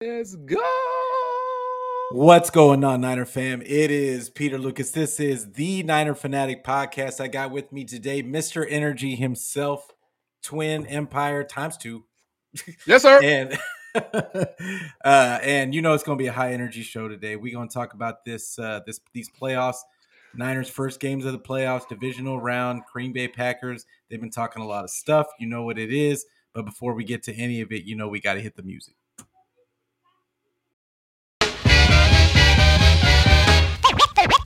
Let's go. What's going on, Niner fam? It is Peter Lucas. This is the Niner Fanatic Podcast. I got with me today Mr. Energy himself, Twin Empire ×2. Yes, sir. And and you know it's going to be a high energy show today. We're going to talk about these playoffs, Niners' first games of the playoffs, divisional round, Green Bay Packers. They've been talking a lot of stuff. You know what it is. But before we get to any of it, you know we got to hit the music.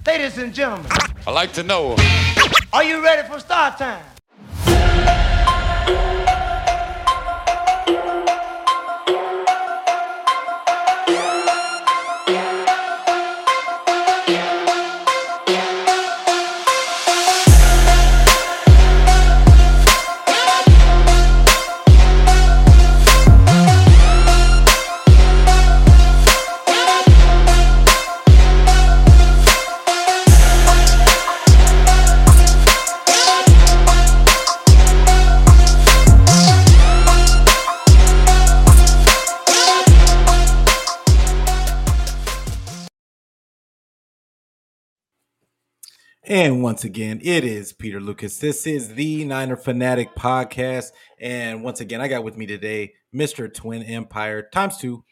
Ladies and gentlemen, I like to know, are you ready for start time? And once again, it is Peter Lucas. This is the Niner Fanatic Podcast. And once again, I got with me today, Mr. Twin Empire ×2.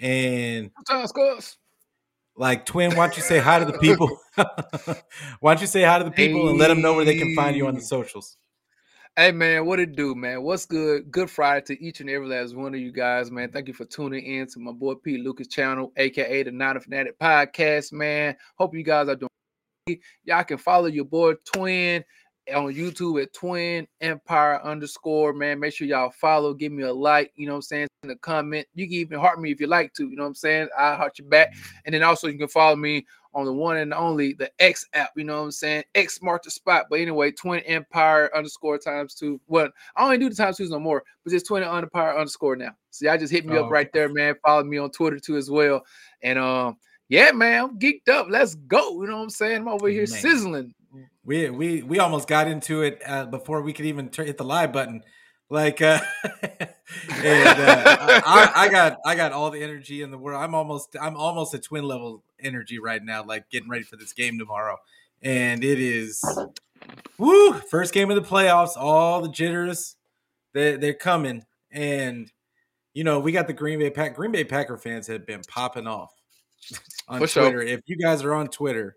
And like, Twin, why don't you say hi to the people? Why don't you say hi to the people and let them know where they can find you on the socials? Hey, man, what it do, man? What's good? Good Friday to each and every last one of you guys, man. Thank you for tuning in to my boy Peter Lucas channel, a.k.a. the Niner Fanatic Podcast, man. Hope you guys are doing. Y'all can follow your boy Twin on YouTube at Twin Empire _, man. Make sure y'all follow, give me a like, you know what I'm saying, in the comment. You can even heart me if you like to, you know what I'm saying? I'll heart you back. And then also you can follow me on the one and only, the X app, you know what I'm saying? X marked the spot. But anyway, Twin Empire _ ×2. Well, I only do the ×2s no more, but just Twin Empire _ now. So y'all just hit me up right there, man. Follow me on Twitter too as well. And yeah, man, I'm geeked up. Let's go. You know what I'm saying? I'm over here sizzling. We almost got into it before we could even hit the live button. Like, I got all the energy in the world. I'm almost at Twin level energy right now. Like getting ready for this game tomorrow, and it is first game of the playoffs. All the jitters, they're coming, and you know we got the Green Bay Pack. Green Bay Packer fans have been popping off. On Twitter, if you guys are on Twitter,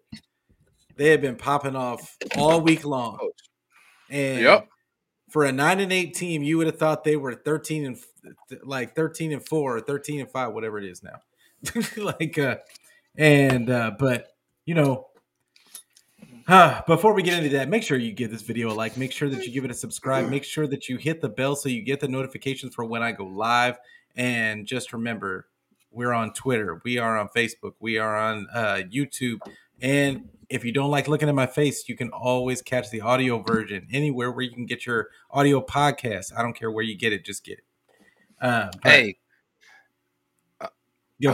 they have been popping off all week long. And for a 9-8 team, you would have thought they were 13-4 or 13-5, whatever it is now. But you know, before we get into that, make sure you give this video a like. Make sure that you give it a subscribe. Make sure that you hit the bell so you get the notifications for when I go live. And just remember. We're on Twitter. We are on Facebook. We are on YouTube. And if you don't like looking at my face, you can always catch the audio version anywhere where you can get your audio podcast. I don't care where you get it. Just get it. I hope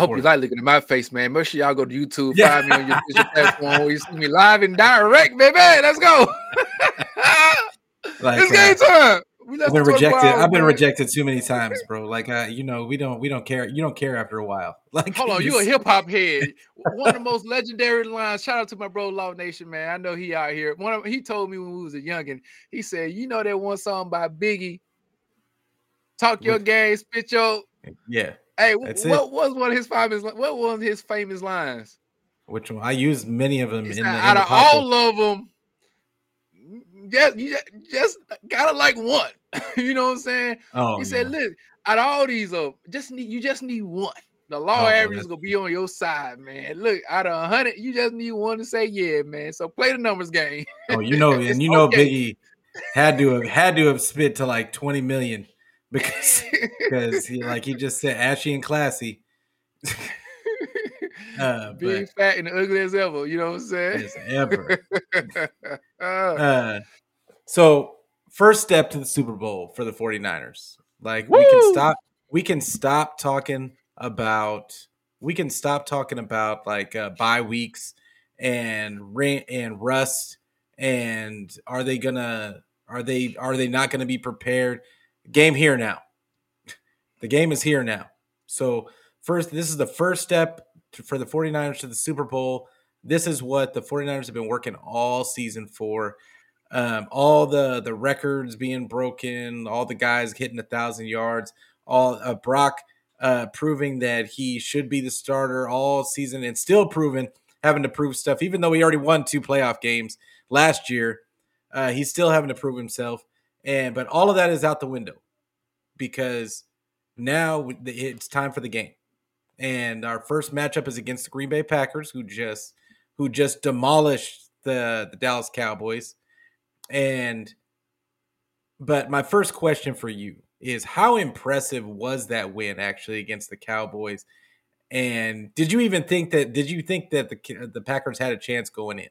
you like looking at my face, man. Make sure y'all go to YouTube. Yeah. Find me on your digital platform where you see me live and direct, baby. Let's go. It's game time. I've been rejected. I've been rejected too many times, bro. Like, you know, we don't care. You don't care after a while. Like, hold on, you a hip hop head. One of the most legendary lines. Shout out to my bro, Law Nation, man. I know he out here. He told me when we was a youngin. He said, "You know that one song by Biggie, talk your game, spit your." Yeah. Hey, what was one of his famous? What was his famous lines? Which one? I used many of them. Out of all of them. Yes, you just gotta like one. You know what I'm saying? He said, "Look, out of all these, you just need one. The law average is gonna be on your side, man. Look, out of 100, you just need one to say yeah, man. So play the numbers game." Oh, you know, and you know, Biggie had to have spit to like 20 million because he just said ashy and classy. Big, fat, and ugly as ever. You know what I'm saying? As ever. So first step to the Super Bowl for the 49ers. Like, woo! We can stop talking about like bye weeks and rant and rust and are they not gonna be prepared? The game is here now. So First, this is the first step for the 49ers to the Super Bowl. This is what the 49ers have been working all season for. All the records being broken, all the guys hitting 1,000 yards, all Brock proving that he should be the starter all season and still proving, having to prove stuff. Even though he already won 2 playoff games last year, he's still having to prove himself. But all of that is out the window because now it's time for the game. And our first matchup is against the Green Bay Packers, who just demolished the Dallas Cowboys. But my first question for you is, how impressive was that win actually against the Cowboys? And did you think that the Packers had a chance going in?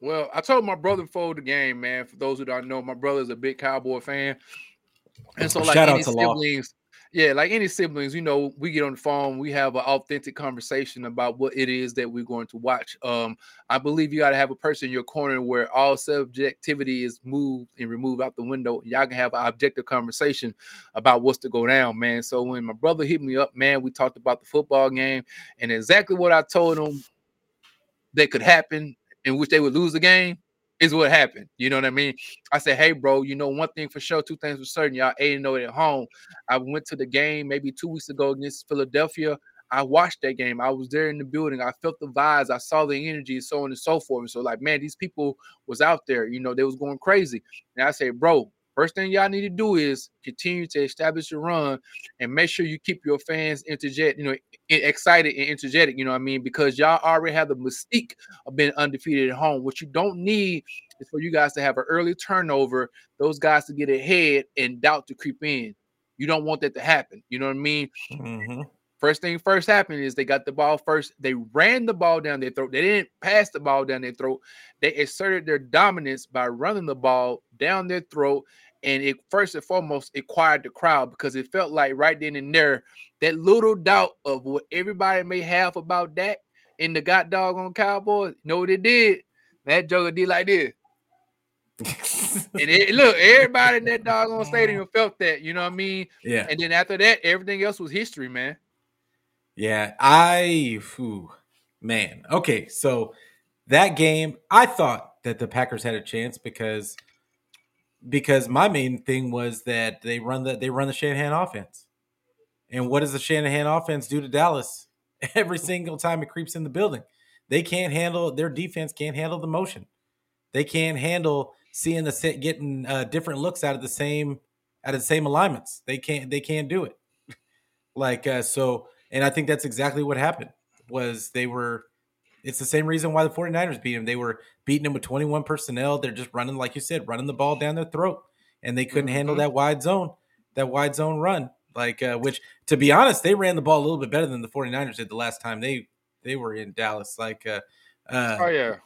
Well, I told my brother before the game, man, for those who don't know, my brother's a big Cowboy fan. And so like any siblings, you know, we get on the phone, we have an authentic conversation about what it is that we're going to watch. I believe you got to have a person in your corner where all subjectivity is moved and removed out the window. Y'all can have an objective conversation about what's to go down, man. So when my brother hit me up, man, we talked about the football game and exactly what I told him that could happen, in which they would lose the game, is what happened. You know what I mean? I said, hey, bro, you know, one thing for sure, 2 things for certain. Y'all 8-0 at home. I went to the game maybe 2 weeks ago against Philadelphia. I watched that game. I was there in the building. I felt the vibes. I saw the energy, so on and so forth. So, like, man, these people was out there. You know, they was going crazy. And I said, bro, first thing y'all need to do is continue to establish a run and make sure you keep your fans excited and energetic, you know what I mean? Because y'all already have the mystique of being undefeated at home. What you don't need is for you guys to have an early turnover, those guys to get ahead and doubt to creep in. You don't want that to happen. You know what I mean? Mm-hmm. First thing first happened is they got the ball first. They ran the ball down their throat. They didn't pass the ball down their throat. They asserted their dominance by running the ball down their throat. And it first and foremost acquired the crowd, because it felt like right then and there, that little doubt of what everybody may have about that in the god doggone Cowboys. Know what it did? That joker did like this. And everybody in that doggone stadium felt that, you know what I mean? Yeah. And then after that, everything else was history, man. Yeah, Okay, so that game, I thought that the Packers had a chance because my main thing was that they run the Shanahan offense. And what does the Shanahan offense do to Dallas? Every single time it creeps in the building, their defense can't handle the motion. They can't handle seeing the set, getting different looks out of the same alignments. They can't do it. And I think that's exactly what happened. It's the same reason why the 49ers beat them. They were beating them with 21 personnel. They're just running, like you said, running the ball down their throat, and they couldn't handle that wide zone run. Which, to be honest, they ran the ball a little bit better than the 49ers did the last time they were in Dallas. Personnel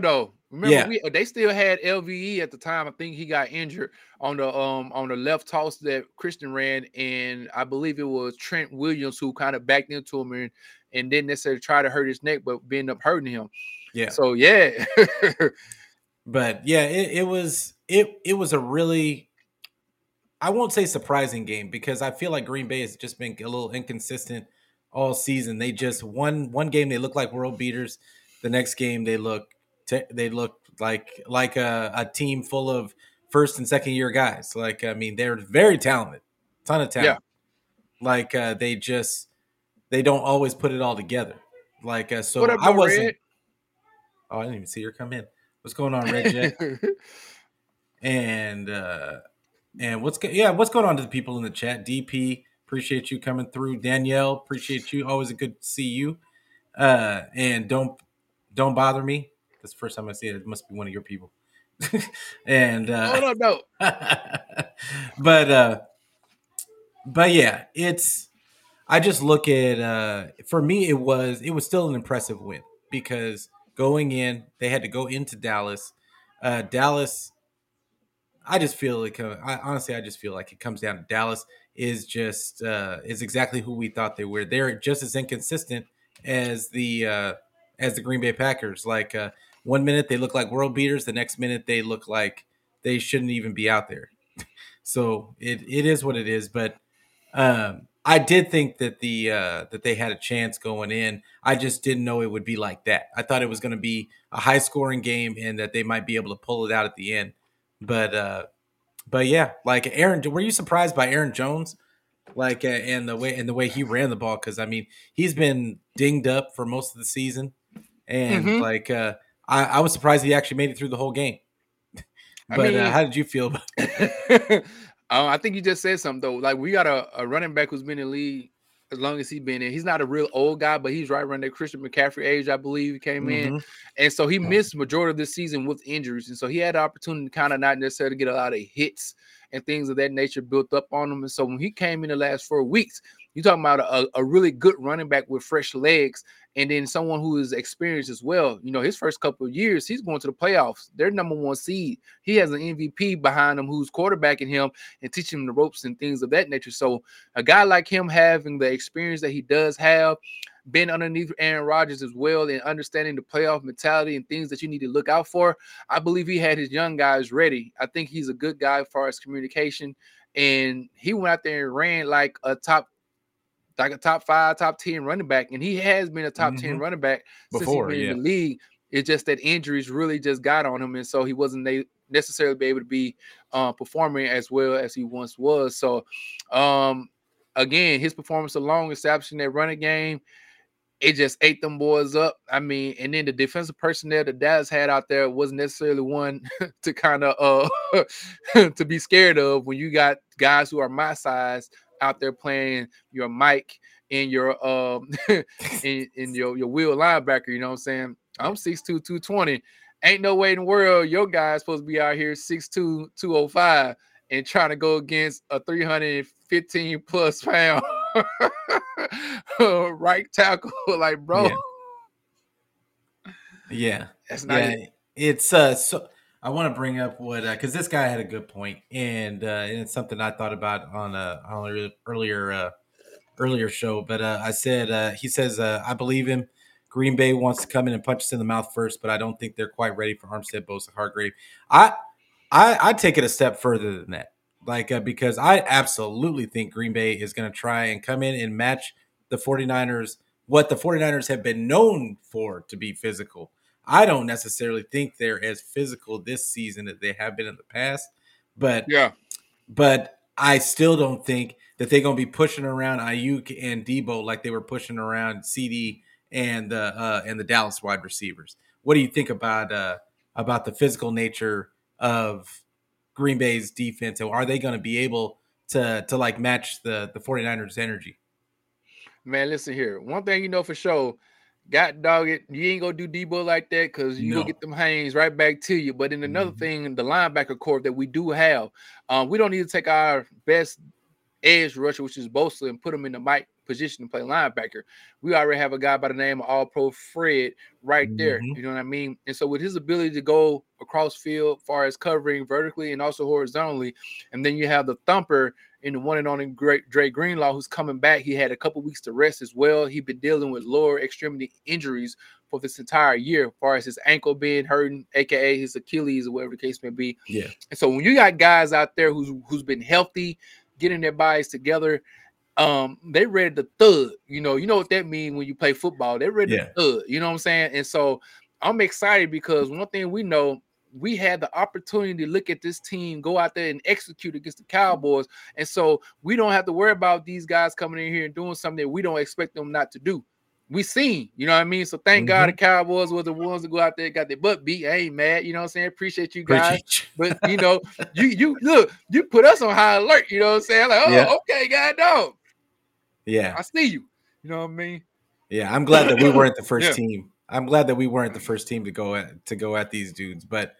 though. They still had LVE at the time. I think he got injured on the left toss that Christian ran, and I believe it was Trent Williams who kind of backed into him and didn't necessarily try to hurt his neck, but ended up hurting him. Yeah. So yeah. But yeah, it was a really, I won't say surprising game, because I feel like Green Bay has just been a little inconsistent all season. They just one game they look like world beaters, the next game they look like a team full of first and second year guys. They're very talented, ton of talent. Yeah. They don't always put it all together. Red? Oh, I didn't even see her come in. What's going on, Red Jack? and what's going on to the people in the chat? DP, appreciate you coming through. Danielle, appreciate you. Always good to see you. And don't bother me. That's the first time I see it. It must be one of your people. No. But yeah, I just look at, for me, it was still an impressive win, because going in, they had to go into Dallas. Dallas, I honestly feel like it comes down to Dallas is exactly who we thought they were. They're just as inconsistent as the Green Bay Packers. One minute they look like world beaters. The next minute they look like they shouldn't even be out there. So it is what it is. But I did think that the that they had a chance going in. I just didn't know it would be like that. I thought it was going to be a high scoring game and that they might be able to pull it out at the end. But yeah, like Aaron, were you surprised by Aaron Jones? Like and the way he ran the ball, because I mean he's been dinged up for most of the season, and I was surprised he actually made it through the whole game. But I mean, how did you feel about it? I think you just said something though. Like we got a running back who's been in the league as long as he's been in. He's not a real old guy, but he's right around that Christian McCaffrey age, I believe, he came in. And so he missed the majority of this season with injuries. And so he had the opportunity to kind of not necessarily get a lot of hits and things of that nature built up on him. And so when he came in the last 4 weeks, you're talking about a really good running back with fresh legs, and then someone who is experienced as well. You know, his first couple of years, he's going to the playoffs. They're number one seed. He has an MVP behind him who's quarterbacking him and teaching him the ropes and things of that nature. So a guy like him having the experience that he does have, been underneath Aaron Rodgers as well, and understanding the playoff mentality and things that you need to look out for, I believe he had his young guys ready. I think he's a good guy as far as communication. And he went out there and ran like a top 5, top 10 running back. And he has been a top 10 running back before, since he's been in the league. It's just that injuries really just got on him. And so he wasn't necessarily able to be performing as well as he once was. So, again, his performance alone, establishing that running game, it just ate them boys up. I mean, and then the defensive personnel that Dallas had out there wasn't necessarily one to kind of to be scared of when you got guys who are my size out there playing your Mike and your in your wheel linebacker. You know what I'm saying? I'm 6'2", 220. Ain't no way in the world your guy's supposed to be out here 6'2", 205 and trying to go against a 315 plus pound right tackle. Like, bro. Yeah. That's not it. It's so I want to bring up what, because this guy had a good point, and it's something I thought about on an earlier show. But I said, he says, I believe him. Green Bay wants to come in and punch us in the mouth first, but I don't think they're quite ready for Armstead, Bosa, Hargrave. I take it a step further than that, like because I absolutely think Green Bay is going to try and come in and match the 49ers, what the 49ers have been known for, to be physical. I don't necessarily think they're as physical this season as they have been in the past, but I still don't think that they're going to be pushing around Aiyuk and Debo like they were pushing around CD and the Dallas wide receivers. What do you think about the physical nature of Green Bay's defense, and are they going to be able to like match the 49ers energy? Man, listen here. One thing you know for sure, God dog it, you ain't going to do Debo like that because you will get them hangs right back to you. But then another thing, the linebacker corps that we do have, we don't need to take our best edge rusher, which is Bosa, and put him in the Mike position to play linebacker. We already have a guy by the name of All-Pro Fred right there. You know what I mean? And so with his ability to go across field as far as covering vertically and also horizontally, and then you have the thumper in the one and only great Dre Greenlaw, who's coming back. He had a couple weeks to rest as well. He's been dealing with lower extremity injuries for this entire year, as far as his ankle being hurting, aka his Achilles or whatever the case may be. Yeah. And so when you got guys out there who's been healthy, getting their bodies together, they read the thud. You know what that means when you play football. They read the thud. You know what I'm saying? And so I'm excited because one thing we know, we had the opportunity to look at this team go out there and execute against the Cowboys. And so we don't have to worry about these guys coming in here and doing something that we don't expect them not to do. We seen, you know what I mean? So thank God the Cowboys were the ones that go out there and got their butt beat. I ain't mad, you know what I'm saying? Appreciate you guys. But, you know, you look, you put us on high alert, you know what I'm saying? Like, okay, God, dog. Yeah. I see you. You know what I mean? Yeah, I'm glad that we weren't the first team. I'm glad that we weren't the first team to go at these dudes. But,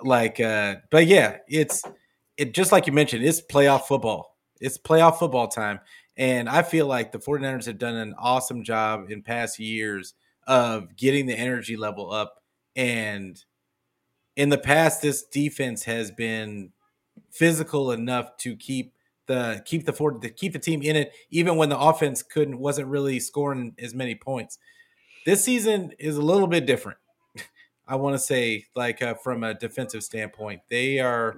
like, but yeah, it's just like you mentioned, it's playoff football. It's playoff football time. And I feel like the 49ers have done an awesome job in past years of getting the energy level up. And in the past, this defense has been physical enough to keep the team in it, even when the offense wasn't really scoring as many points. This season is a little bit different. I want to say, like from a defensive standpoint, they're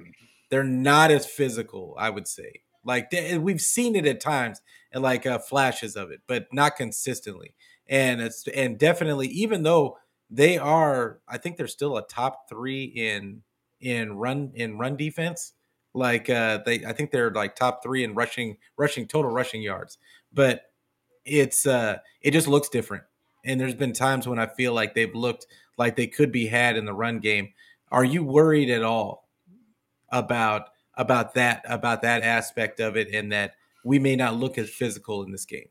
not as physical, I would say. Like we've seen it at times and like flashes of it, but not consistently. And it's, and definitely, even though they are, I think they're still a top three in run defense. Like I think they're like top three in rushing total rushing yards, but it's it just looks different. And there's been times when I feel like they've looked like they could be had in the run game. Are you worried at all about that aspect of it, and that we may not look as physical in this game?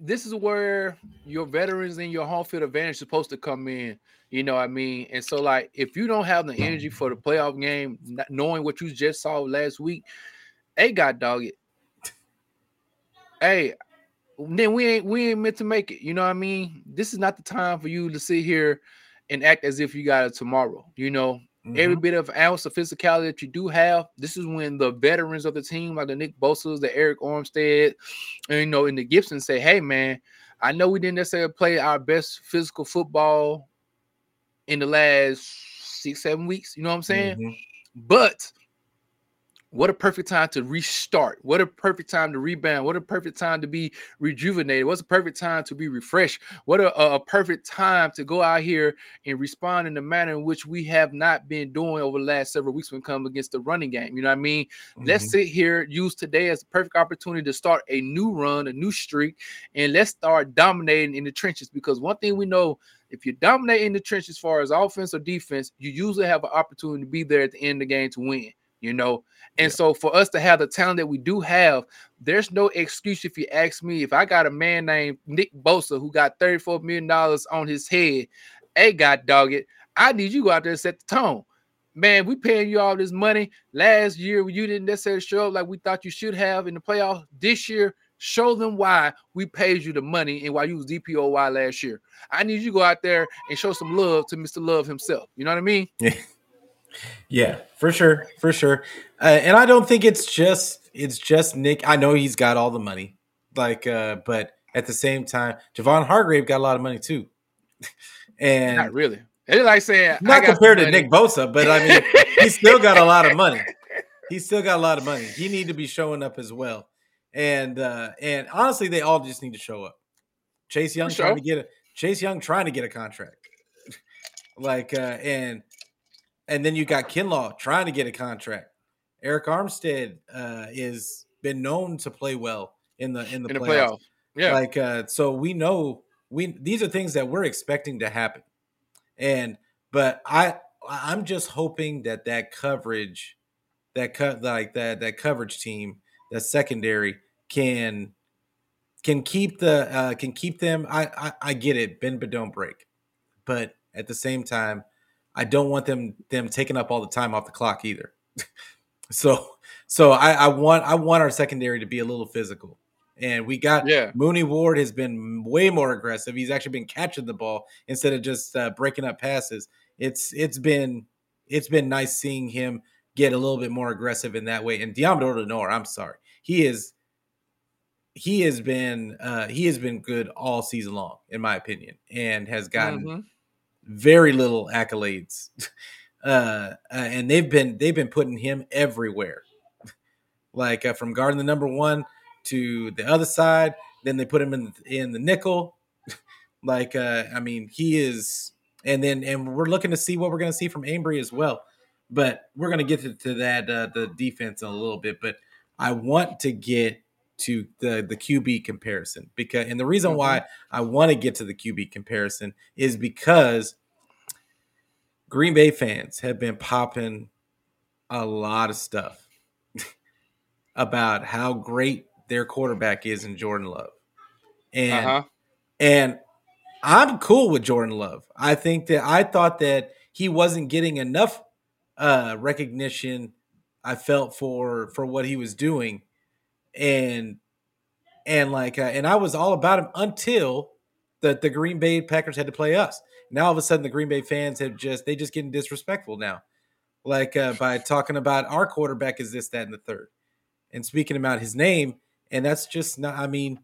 This is where your veterans and your home field advantage is supposed to come in, you know what I mean? And so, like, if you don't have the energy for the playoff game, not knowing what you just saw last week, hey, God dog it. Hey, then we ain't meant to make it, you know what I mean? This is not the time for you to sit here and act as if you got it tomorrow, you know? Mm-hmm. Every bit of ounce of physicality that you do have, this is when the veterans of the team, like the Nick Bosa's, the Eric Armstead, and, you know, and the Gibson say, hey, man, I know we didn't necessarily play our best physical football in the last 6-7 weeks. You know what I'm saying? Mm-hmm. But what a perfect time to restart. What a perfect time to rebound. What a perfect time to be rejuvenated. What's a perfect time to be refreshed. What a perfect time to go out here and respond in the manner in which we have not been doing over the last several weeks when it comes against the running game. You know what I mean? Mm-hmm. Let's sit here, use today as the perfect opportunity to start a new run, a new streak, and let's start dominating in the trenches, because one thing we know, if you dominate in the trenches as far as offense or defense, you usually have an opportunity to be there at the end of the game to win. You know, and so for us to have the talent that we do have, there's no excuse. If you ask me, if I got a man named Nick Bosa who got $34 million on his head, hey, God dog it, I need you to go out there and set the tone. Man, we paying you all this money. Last year, you didn't necessarily show up like we thought you should have in the playoffs. This year, show them why we paid you the money and why you was DPOY last year. I need you to go out there and show some love to Mr. Love himself. You know what I mean? Yeah. Yeah, for sure. And I don't think it's just Nick. I know he's got all the money, like, but at the same time, Javon Hargrave got a lot of money too. And not really. It's like saying not compared to Nick Bosa, but I mean, he's still got a lot of money. He need to be showing up as well. And honestly, they all just need to show up. Chase Young trying to get a contract, like, And then you got Kinlaw trying to get a contract. Eric Armstead is been known to play well in the playoffs. Yeah, like so we know these are things that we're expecting to happen, but I'm just hoping that coverage, that coverage team, that secondary can keep the can keep them. I get it, bend but don't break, but at the same time, I don't want them taking up all the time off the clock either. So I want our secondary to be a little physical. And we got Mooney Ward has been way more aggressive. He's actually been catching the ball instead of just breaking up passes. It's been nice seeing him get a little bit more aggressive in that way. And Deommodore Lenoir, I'm sorry, he has been good all season long, in my opinion, and has gotten. Mm-hmm. Very little accolades, and they've been putting him everywhere, like from guarding the number one to the other side. Then they put him in the nickel, like I mean he is. And we're looking to see what we're going to see from Ambry as well, but we're going to get to that the defense in a little bit. But I want to get to the QB comparison, because, and the reason why I want to get to the QB comparison is because Green Bay fans have been popping a lot of stuff about how great their quarterback is in Jordan Love. And I'm cool with Jordan Love. I thought that he wasn't getting enough recognition, I felt, for what he was doing. And I was all about him until the Green Bay Packers had to play us. Now all of a sudden the Green Bay fans they're just getting disrespectful now, like by talking about our quarterback is this, that, and the third, and speaking about his name. And that's just not. I mean,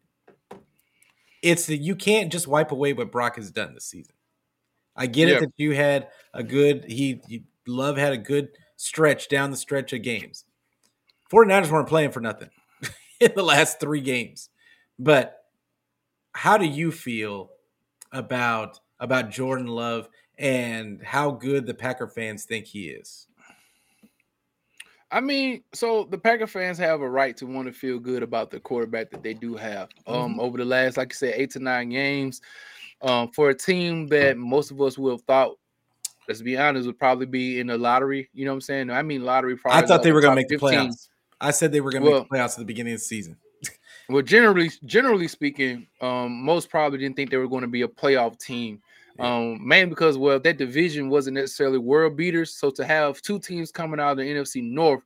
you can't just wipe away what Brock has done this season. I get it that you had a good Love had a good stretch down the stretch of games. 49ers weren't playing for nothing in the last three games. But how do you feel about Jordan Love and how good the Packer fans think he is? I mean, so the Packer fans have a right to want to feel good about the quarterback that they do have. Over the last, like you said, 8 to 9 games, for a team that most of us would have thought, let's be honest, would probably be in the lottery. You know what I'm saying? I mean, lottery. Probably. I thought they were going to make the playoffs. I said they were going to make the playoffs at the beginning of the season. Well, generally speaking, most probably didn't think they were going to be a playoff team. Mainly because, well, that division wasn't necessarily world beaters. So to have two teams coming out of the NFC North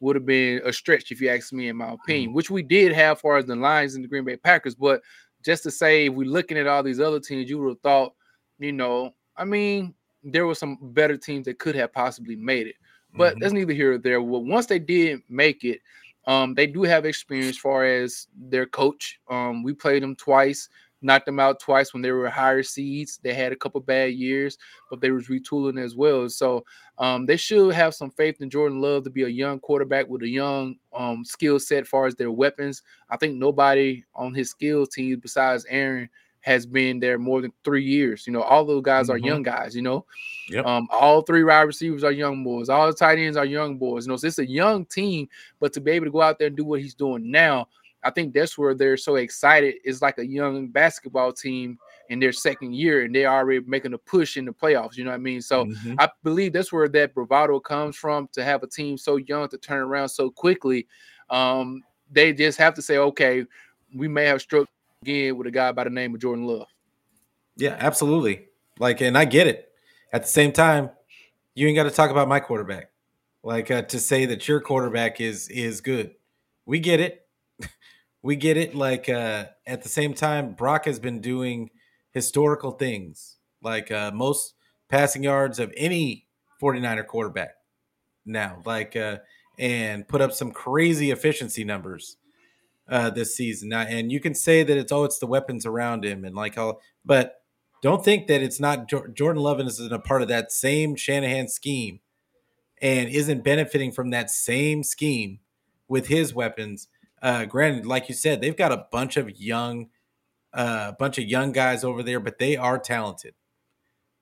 would have been a stretch, if you ask me, in my opinion, which we did have as far as the Lions and the Green Bay Packers. But just to say, if we're looking at all these other teams, you would have thought, you know, I mean, there were some better teams that could have possibly made it. But that's neither here nor there. Well, once they did make it, they do have experience as far as their coach. We played them twice. Knocked them out twice when they were higher seeds. They had a couple bad years, but they was retooling as well. So they should have some faith in Jordan Love to be a young quarterback with a young skill set as far as their weapons. I think nobody on his skill team besides Aaron has been there more than 3 years. You know, all those guys are young guys, you know. Yep. All three wide receivers are young boys. All the tight ends are young boys. You know, so it's a young team, but to be able to go out there and do what he's doing now, I think that's where they're so excited. It's like a young basketball team in their second year, and they're already making a push in the playoffs. You know what I mean? So I believe that's where that bravado comes from, to have a team so young to turn around so quickly. They just have to say, okay, we may have struck again with a guy by the name of Jordan Love. Yeah, absolutely. Like, and I get it. At the same time, you ain't got to talk about my quarterback. Like, to say that your quarterback is good. We get it. We get it. Like, at the same time, Brock has been doing historical things, like most passing yards of any 49er quarterback now, like, and put up some crazy efficiency numbers this season. Now, and you can say that it's the weapons around him and like all, but don't think that it's not Jordan Love isn't a part of that same Shanahan scheme and isn't benefiting from that same scheme with his weapons. Granted, like you said, they've got a bunch of young guys over there, but they are talented.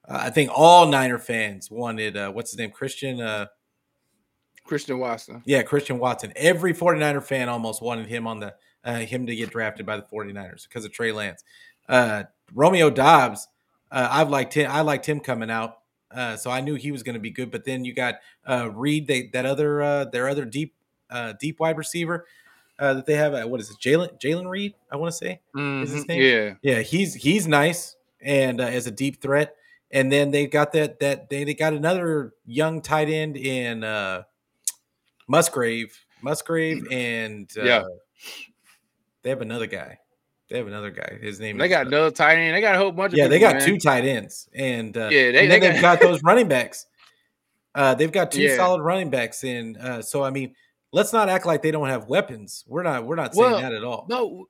I think all Niner fans wanted what's his name, Christian Watson. Yeah, Christian Watson. Every 49er fan almost wanted him on the him to get drafted by the 49ers because of Trey Lance. Romeo Doubs, I liked him coming out, so I knew he was going to be good. But then you got Reed, their other deep wide receiver. That they have, what is it, Jalen Reed, I want to say, is his name? Yeah, he's nice and as a deep threat. And then they got they got another young tight end in Musgrave, and they have another guy. His name. They got another tight end. They got a whole bunch of people, they got two tight ends, and they've got those running backs. They've got two solid running backs in. So I mean. Let's not act like they don't have weapons. We're not saying that at all. No.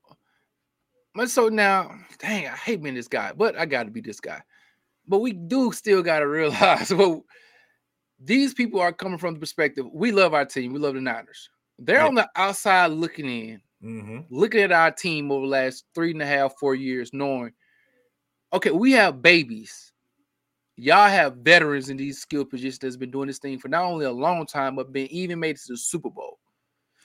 So now, dang, I hate being this guy, but I got to be this guy. But we do still got to realize, well, these people are coming from the perspective, we love our team. We love the Niners. They're on the outside looking in, looking at our team over the last 3.5, 4 years, knowing, okay, we have babies. Y'all have veterans in these skill positions that's been doing this thing for not only a long time, but been even made it to the Super Bowl.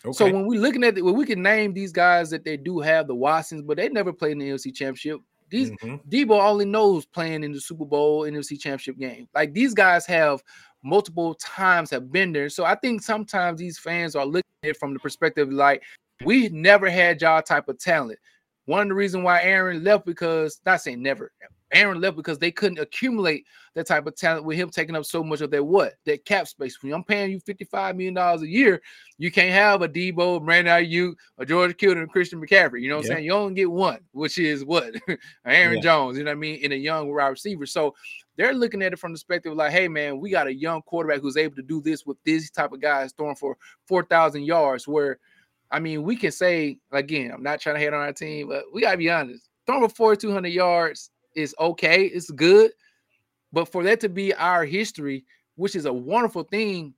Okay. So when we're looking at it, well, we can name these guys that they do have, the Watsons, but they never played in the NFC Championship. These Debo only knows playing in the Super Bowl, NFC Championship game. Like, these guys have multiple times have been there. So I think sometimes these fans are looking at it from the perspective like, we never had y'all type of talent. One of the reasons why Aaron left because, not saying never, Aaron left because they couldn't accumulate that type of talent with him taking up so much of that cap space. When I'm paying you $55 million a year, you can't have a Debo, Brandon Aiyuk, a George Kittle, and Christian McCaffrey. You know what I'm saying? You only get one, which is what? Aaron Jones, you know what I mean? And a young wide receiver. So they're looking at it from the perspective like, hey, man, we got a young quarterback who's able to do this with these type of guys throwing for 4,000 yards where, I mean, we can say, again, I'm not trying to hate on our team, but we got to be honest. Throwing for 4,200 yards, it's okay, it's good, but for that to be our history, which is a wonderful thing,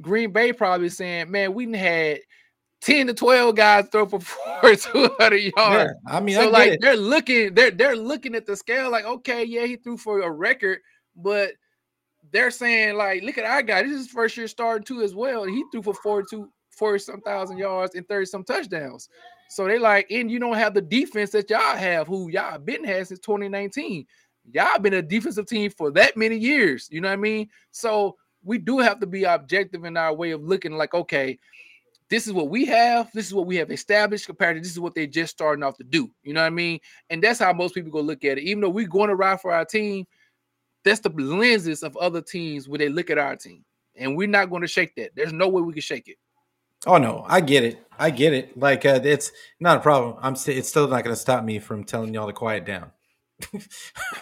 Green Bay probably saying, man, we had 10 to 12 guys throw for 200 yards. Yeah, I mean, so like they're looking at the scale like, okay, yeah, he threw for a record, but they're saying like, look at our guy. This is his first year starting too as well. And he threw for 40 some thousand yards and 30 some touchdowns. So they like, and you don't have the defense that y'all have, who y'all been had since 2019. Y'all been a defensive team for that many years. You know what I mean? So we do have to be objective in our way of looking like, okay, this is what we have. This is what we have established compared to this is what they just starting off to do. You know what I mean? And that's how most people go look at it. Even though we're going to ride for our team, that's the lenses of other teams where they look at our team. And we're not going to shake that. There's no way we can shake it. Oh, no, I get it. Like, it's not a problem. It's still not going to stop me from telling y'all to quiet down.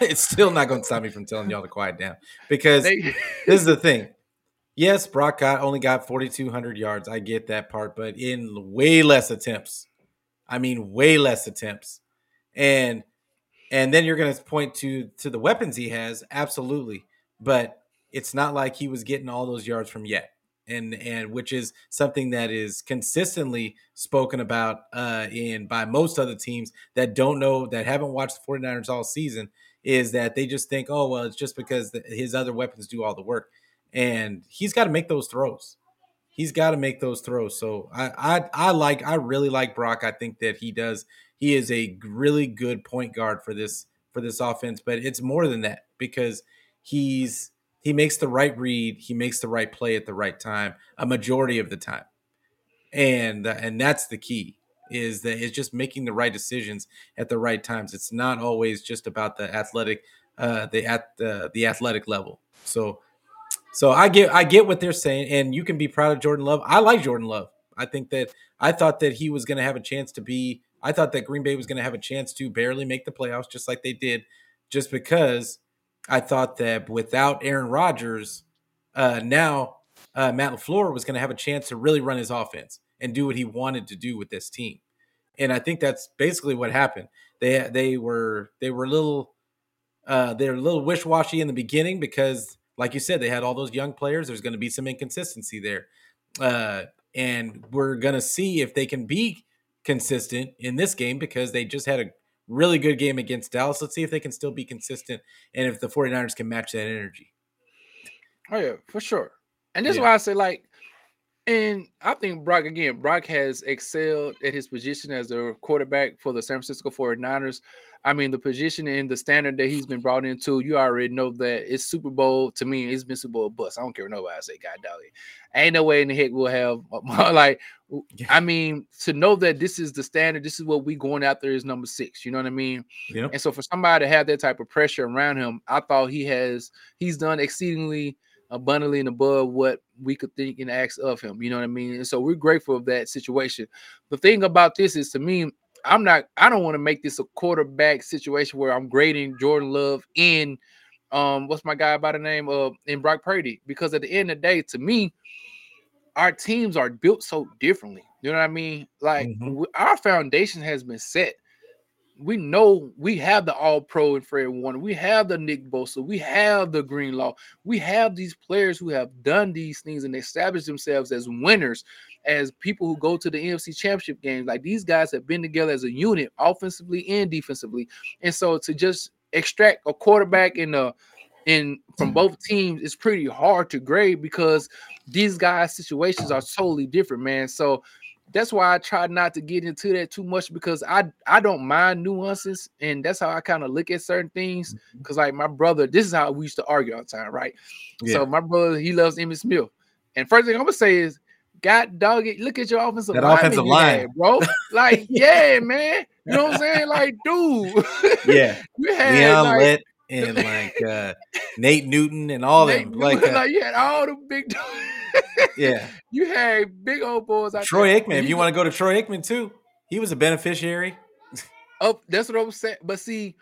It's still not going to stop me from telling y'all to quiet down. Because this is the thing. Yes, Brock only got 4,200 yards. I get that part, but in way less attempts. I mean, way less attempts. And then you're going to point to the weapons he has, absolutely. But it's not like he was getting all those yards from yet. And which is something that is consistently spoken about by most other teams that don't know, that haven't watched the 49ers all season, is that they just think, oh, well, it's just because his other weapons do all the work. And he's got to make those throws. So I really like Brock. I think that he does. He is a really good point guard for this offense. But it's more than that, because he makes the right read. He makes the right play at the right time a majority of the time. And that's the key, is that it's just making the right decisions at the right times. It's not always just about the athletic the athletic level. So I get what they're saying, and you can be proud of Jordan Love. I like Jordan Love. I thought that Green Bay was going to have a chance to barely make the playoffs, just like they did, just because I thought that without Aaron Rodgers, now Matt LaFleur was going to have a chance to really run his offense and do what he wanted to do with this team. And I think that's basically what happened. They were a little wishy-washy in the beginning because, like you said, they had all those young players. There's going to be some inconsistency there. And we're going to see if they can be consistent in this game, because they just had a really good game against Dallas. Let's see if they can still be consistent and if the 49ers can match that energy. Oh, yeah, for sure. And this is why I say, like, and I think Brock has excelled at his position as a quarterback for the San Francisco 49ers. I mean, the position and the standard that he's been brought into, you already know that it's Super Bowl. To me, it's been Super Bowl bust. I don't care what nobody say, God dog it. Ain't no way in the heck we'll have like, I mean, to know that this is the standard, this is what we going after is number 6. You know what I mean? Yep. And so for somebody to have that type of pressure around him, I thought he's done exceedingly abundantly and above what we could think and ask of him. You know what I mean? And so we're grateful of that situation. The thing about this is, to me, I don't want to make this a quarterback situation where I'm grading Jordan Love in what's my guy by the name of in Brock Purdy, because at the end of the day, to me, our teams are built so differently. You know what I mean? Like, our foundation has been set. We know we have the All-Pro in Fred Warner. We have the Nick Bosa. We have the Greenlaw. We have these players who have done these things and established themselves as winners, as people who go to the NFC Championship games. Like, these guys have been together as a unit, offensively and defensively. And so to just extract a quarterback from both teams is pretty hard to grade, because these guys' situations are totally different, man. So that's why I try not to get into that too much, because I don't mind nuances, and that's how I kind of look at certain things. Because, like, my brother, this is how we used to argue all the time, right? Yeah. So my brother, he loves Emmitt Smith. And first thing I'm going to say is, God dog it, look at your offensive line, bro. Like, yeah, man. You know what I'm saying? Like, dude. Yeah. You had, Leon Lett and, like, Nate Newton and all them. Like, you had all the big dogs. Yeah, you had big old boys. Troy Aikman. If you want to go to Troy Aikman too, he was a beneficiary. Oh, that's what I was saying. But see,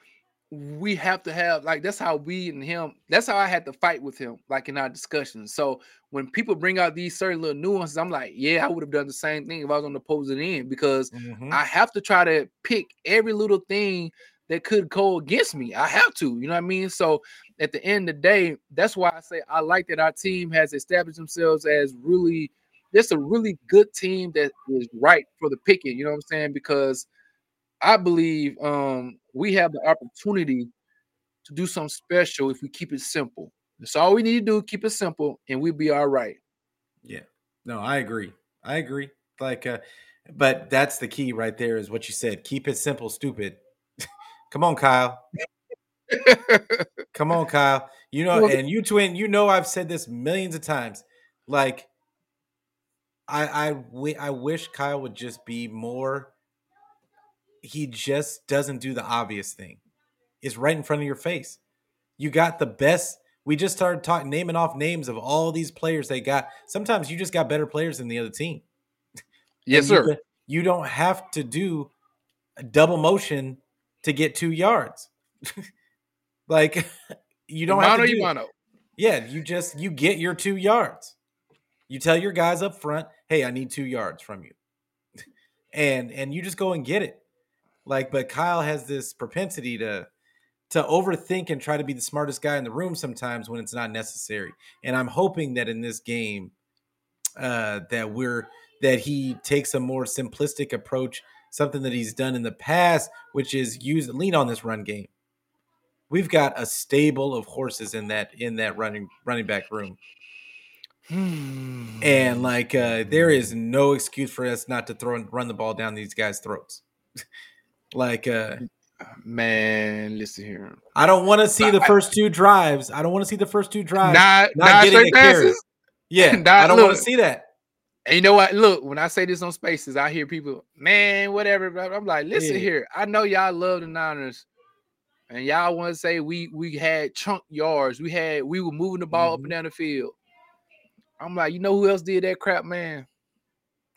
we have to have, like, that's how we and him. That's how I had to fight with him, like, in our discussions. So when people bring out these certain little nuances, I'm like, yeah, I would have done the same thing if I was on the opposing end, because I have to try to pick every little thing that could go against me. I have to, you know what I mean? So at the end of the day, that's why I say I like that our team has established themselves as really – it's a really good team that is right for the picking, you know what I'm saying? Because I believe we have the opportunity to do something special if we keep it simple. That's all we need to do, keep it simple, and we'll be all right. Yeah. No, I agree. I agree. Like, but that's the key right there is what you said. Keep it simple, stupid. Come on, Kyle. Come on, Kyle. You know, and you twin, you know, I've said this millions of times. Like, I wish Kyle would just be more. He just doesn't do the obvious thing. It's right in front of your face. You got the best. We just started talking, naming off names of all these players they got. Sometimes you just got better players than the other team. Yes, sir. You don't have to do a double motion to get 2 yards. Like, you don't have to do it. Yeah, you get your 2 yards. You tell your guys up front, hey, I need 2 yards from you. And you just go and get it. Like, but Kyle has this propensity to overthink and try to be the smartest guy in the room sometimes when it's not necessary. And I'm hoping that in this game that he takes a more simplistic approach, something that he's done in the past, which is lean on this run game. We've got a stable of horses in that running back room. And like there is no excuse for us not to throw and run the ball down these guys' throats. Like man, listen here. I don't want to see the first two drives. Not getting a carry. Yeah, I don't want to see that. And you know what? Look, when I say this on Spaces, I hear people, man, whatever. Bro. I'm like, listen here. I know y'all love the Niners, and y'all want to say we had chunk yards. We were moving the ball up and down the field. I'm like, you know who else did that crap, man?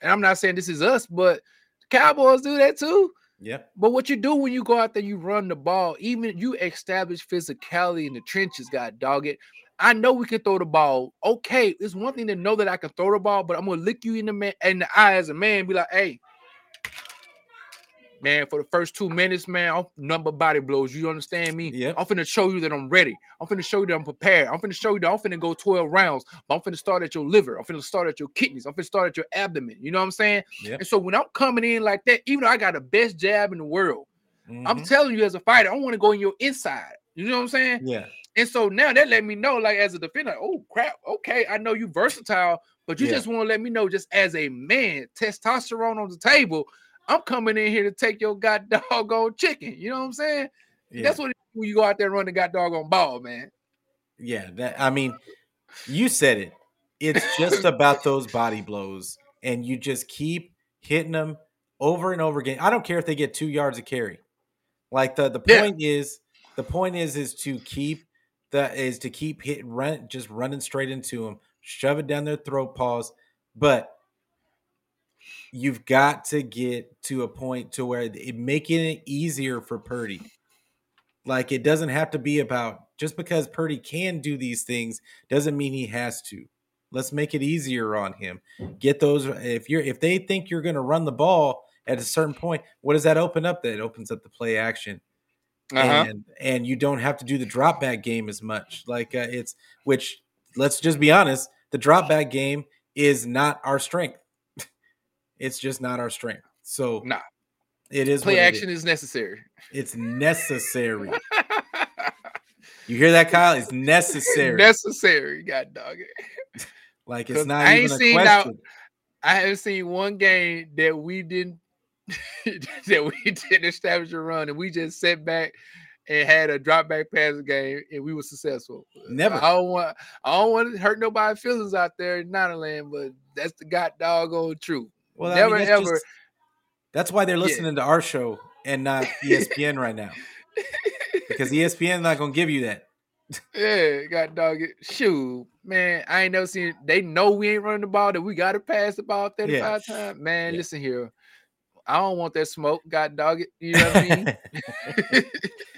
And I'm not saying this is us, but the Cowboys do that too. Yeah. But what you do when you go out there, you run the ball. Even you establish physicality in the trenches, God dog it. I know we can throw the ball. Okay, it's one thing to know that I can throw the ball, but I'm going to look you in the eye as a man and be like, hey, man, for the first 2 minutes, man, I'm number body blows. You understand me? Yep. I'm finna show you that I'm ready. I'm finna show you that I'm prepared. I'm finna show you that I'm finna go 12 rounds, but I'm finna start at your liver. I'm finna start at your kidneys. I'm finna start at your abdomen. You know what I'm saying? Yep. And so when I'm coming in like that, even though I got the best jab in the world, I'm telling you as a fighter, I want to go in your inside. You know what I'm saying? Yeah. And so now that let me know, like, as a defender, like, oh, crap, okay, I know you versatile, but you just want to let me know just as a man, testosterone on the table, I'm coming in here to take your god doggone chicken. You know what I'm saying? Yeah. That's what it is when you go out there and run the god doggone ball, man. Yeah, you said it. It's just about those body blows, and you just keep hitting them over and over again. I don't care if they get 2 yards of carry. Like, the point is to keep running straight into them, shove it down their throat, pause. But you've got to get to a point to where it making it easier for Purdy. Like, it doesn't have to be about just because Purdy can do these things doesn't mean he has to. Let's make it easier on him. Get those if they think you're going to run the ball at a certain point, what does that open up? That opens up the play action. And you don't have to do the drop back game as much. Like let's just be honest, the drop back game is not our strength. It's just not our strength. So it is. Play action is necessary. It's necessary. You hear that, Kyle? It's necessary. Necessary. God dog it. Like, it's not even a question. I haven't seen one game that we didn't. That we didn't establish a run, and we just sat back and had a drop back pass game, and we were successful. Never. I don't want to hurt nobody's feelings out there in Niner Land, but that's the god doggone truth. Well, never, I mean, that's why they're listening to our show and not ESPN right now, because ESPN's not gonna give you that. Yeah, god dog it. Shoot, man, I ain't never seen. They know we ain't running the ball, that we gotta pass the ball 35 times. Man, listen here. I don't want that smoke, god dog it. You know what I mean?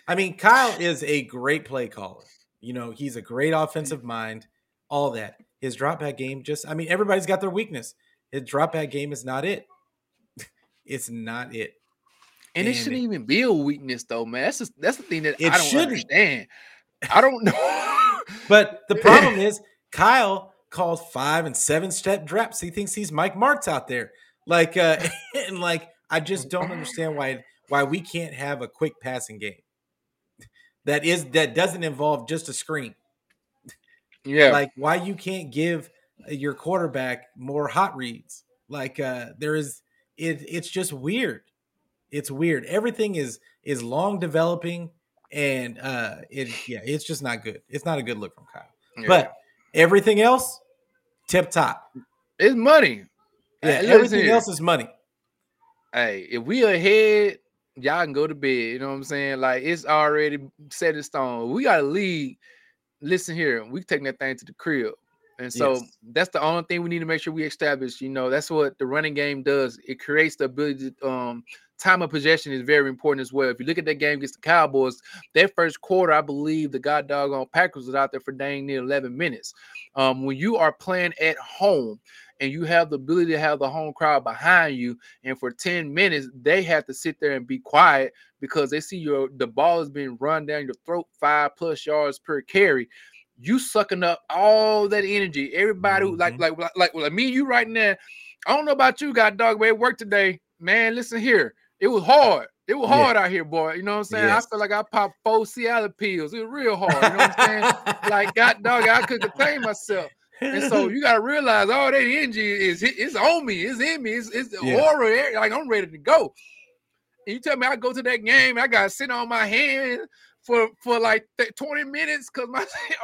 I mean, Kyle is a great play caller. You know, he's a great offensive mind, all that. His drop back game everybody's got their weakness. His drop back game is not it. It's not it. And it shouldn't even be a weakness, though, man. That's the thing that I don't understand. I don't know. But the problem is Kyle calls 5 and 7 step drops. He thinks he's Mike Martz out there. Like, and like, I just don't understand why we can't have a quick passing game that doesn't involve just a screen. Yeah. Like why you can't give your quarterback more hot reads. Like it's just weird. It's weird. Everything is long developing and it's just not good. It's not a good look from Kyle. Yeah. But everything else, tip top. It's money. Yeah, everything else is money. Hey, if we ahead, y'all can go to bed. You know what I'm saying? Like it's already set in stone. We got a lead. Listen here, we taking that thing to the crib. And so that's the only thing we need to make sure we establish. You know, that's what the running game does. It creates the ability to time of possession is very important as well. If you look at that game against the Cowboys, that first quarter, I believe the god doggone Packers was out there for dang near 11 minutes. When you are playing at home and you have the ability to have the home crowd behind you, and for 10 minutes, they have to sit there and be quiet because they see the ball is being run down your throat 5+ yards per carry. You sucking up all that energy. Everybody who like me, you right now. I don't know about you, god dog, but it worked today. Man, listen here. It was hard. It was hard out here, boy. You know what I'm saying? Yes. I feel like I popped 4 Cialis pills. It was real hard. You know what I'm saying? Like, god dog, I couldn't contain myself. And so you got to realize all that energy is on me. It's in me. It's the aura. Like, I'm ready to go. And you tell me I go to that game, I got to sit on my hands for like 20 minutes because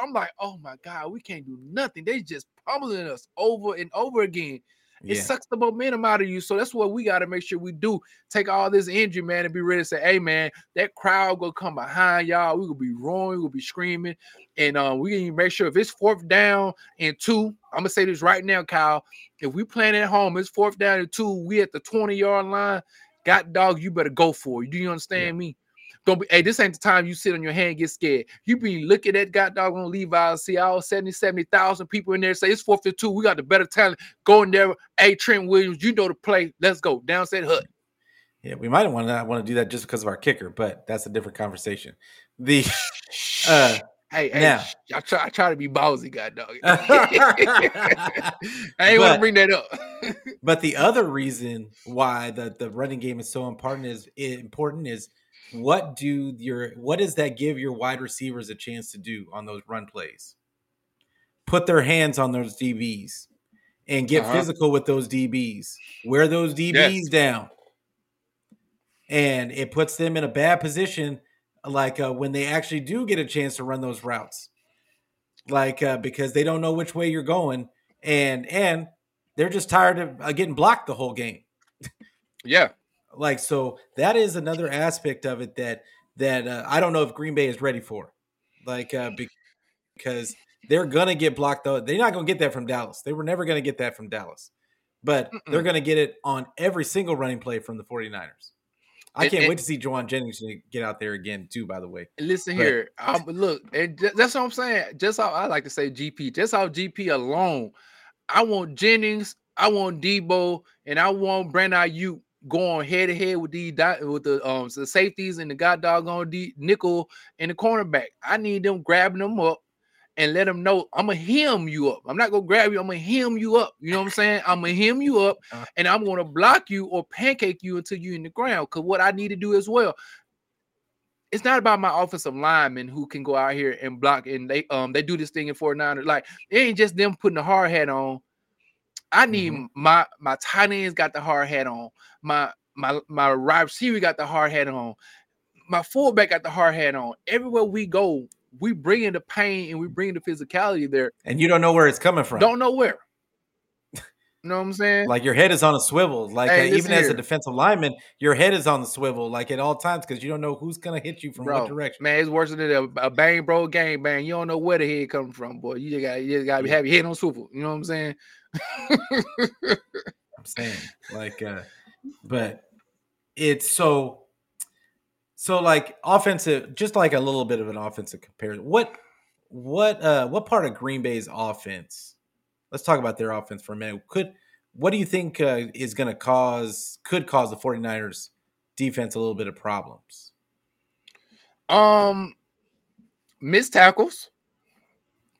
I'm like, oh, my God, we can't do nothing. They just pummeling us over and over again. It sucks the momentum out of you. So that's what we got to make sure we do. Take all this energy, man, and be ready to say, hey, man, that crowd going to come behind y'all. We're going to be roaring. We're going to be screaming. And we going to make sure if it's 4th down and 2, I'm going to say this right now, Kyle. If we playing at home, it's 4th down and 2, we at the 20-yard line, god dog, you better go for it. Do you understand me? Don't be, hey, this ain't the time you sit on your hand and get scared. You be looking at god dog on Levi's, see all 70,000 people in there, say it's 4th and 2. We got the better talent. Go in there. Hey, Trent Williams, you know the play. Let's go. Down set hut. Yeah, we might not want to do that just because of our kicker, but that's a different conversation. The I try to be ballsy, god dog. I ain't want to bring that up. But the other reason why the running game is so important is what does that give your wide receivers a chance to do on those run plays? Put their hands on those DBs and get physical with those DBs. Wear those DBs down. And it puts them in a bad position like when they actually do get a chance to run those routes. Like because they don't know which way you're going and they're just tired of getting blocked the whole game. Yeah. Like, so that is another aspect of it that I don't know if Green Bay is ready for. Like, because they're going to get blocked, though. They're not going to get that from Dallas. They were never going to get that from Dallas. But they're going to get it on every single running play from the 49ers. I can't wait to see Juwan Jennings get out there again, too, by the way. Listen here. Look, and that's what I'm saying. Just how I like to say GP. Just how GP alone. I want Jennings. I want Debo. And I want Brandon Aiyuk going head to head with the safeties and the god doggone nickel and the cornerback. I need them grabbing them up and let them know I'm gonna hem you up. I'm not gonna grab you. I'm gonna hem you up. You know what I'm saying? I'm gonna hem you up and I'm gonna block you or pancake you until you're in the ground. Because what I need to do as well, it's not about my offensive linemen who can go out here and block. And they do this thing in 49ers. Like it ain't just them putting the hard hat on. I need my tight ends got the hard hat on. My wide receiver got the hard hat on. My fullback got the hard hat on. Everywhere we go, we bring in the pain and we bring the physicality there. And you don't know where it's coming from. Don't know where. You know what I'm saying? Like your head is on a swivel. Like as a defensive lineman, your head is on the swivel like at all times because you don't know who's going to hit you from what direction. Man, it's worse than a bang, bro, gang, bang. You don't know where the head coming from, boy. You just got to have your head on swivel. You know what I'm saying? I'm saying like but it's so like offensive, just like a little bit of an offensive comparison. What part of Green Bay's offense, let's talk about their offense for a minute, what do you think is going to cause the 49ers defense a little bit of problems? Missed tackles.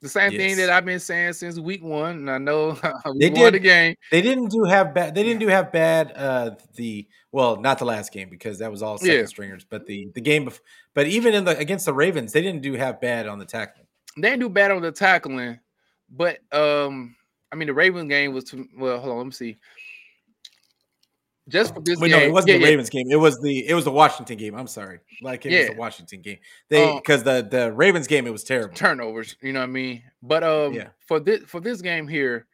The same thing that I've been saying since week one, and I know they won the game. They didn't do have bad. They didn't do have bad. Not the last game because that was all second stringers, but the game before. But even in against the Ravens, they didn't do have bad on the tackling. They didn't do bad on the tackling, but the Ravens game was too, well. Hold on, let me see. Just for this game, no, it wasn't the Ravens game. It was the Washington game. I'm sorry, it was the Washington game. Because the Ravens game, it was terrible turnovers. You know what I mean? But for this game here,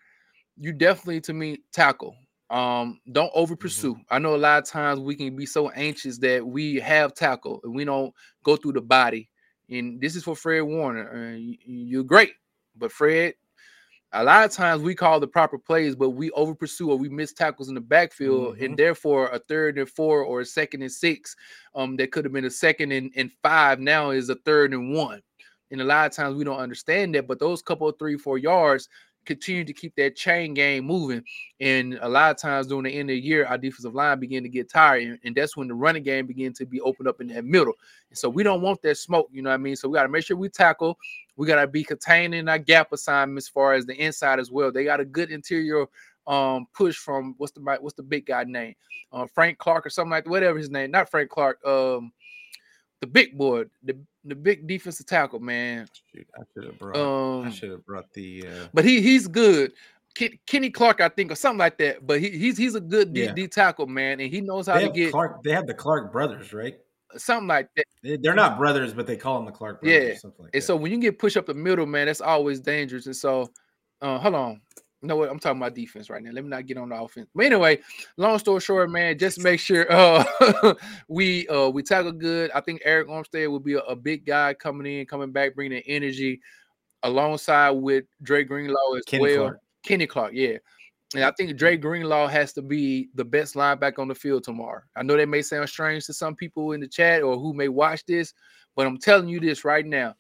you definitely to me tackle. Don't over pursue. Mm-hmm. I know a lot of times we can be so anxious that we have tackle and we don't go through the body. And this is for Fred Warner. You're great, but Fred. A lot of times we call the proper plays, but we over pursue or we miss tackles in the backfield, and therefore a 3rd and 4 or a 2nd and 6 that could have been a 2nd and 5 now is a 3rd and 1. And a lot of times we don't understand that, but those couple of 3-4 yards continue to keep that chain game moving. And a lot of times during the end of the year, our defensive line began to get tired, and that's when the running game began to be opened up in that middle. And so we don't want that smoke, you know what I mean? So we got to make sure we tackle. We got to be containing our gap assignment as far as the inside as well. They got a good interior push from what's the big guy name? Frank Clark or something like that, whatever his name. Not Frank Clark. The big boy, the big defensive tackle, man. Shoot, I should have brought the. But he's good. Kenny Clark, I think, or something like that. But he's a good D tackle, man, and he knows how to get. They have the Clark brothers, right? Something like that. They're not brothers, but they call them the Clark brothers or something like that. And so when you get pushed up the middle, man, that's always dangerous. And so, hold on. You know what? I'm talking about defense right now. Let me not get on the offense. But anyway, long story short, man, just make sure we tackle good. I think Eric Armstead will be a big guy coming back, bringing the energy alongside with Dre Greenlaw as Kenny well. Kenny Clark, yeah. And I think Dre Greenlaw has to be the best linebacker on the field tomorrow. I know that may sound strange to some people in the chat or who may watch this, but I'm telling you this right now.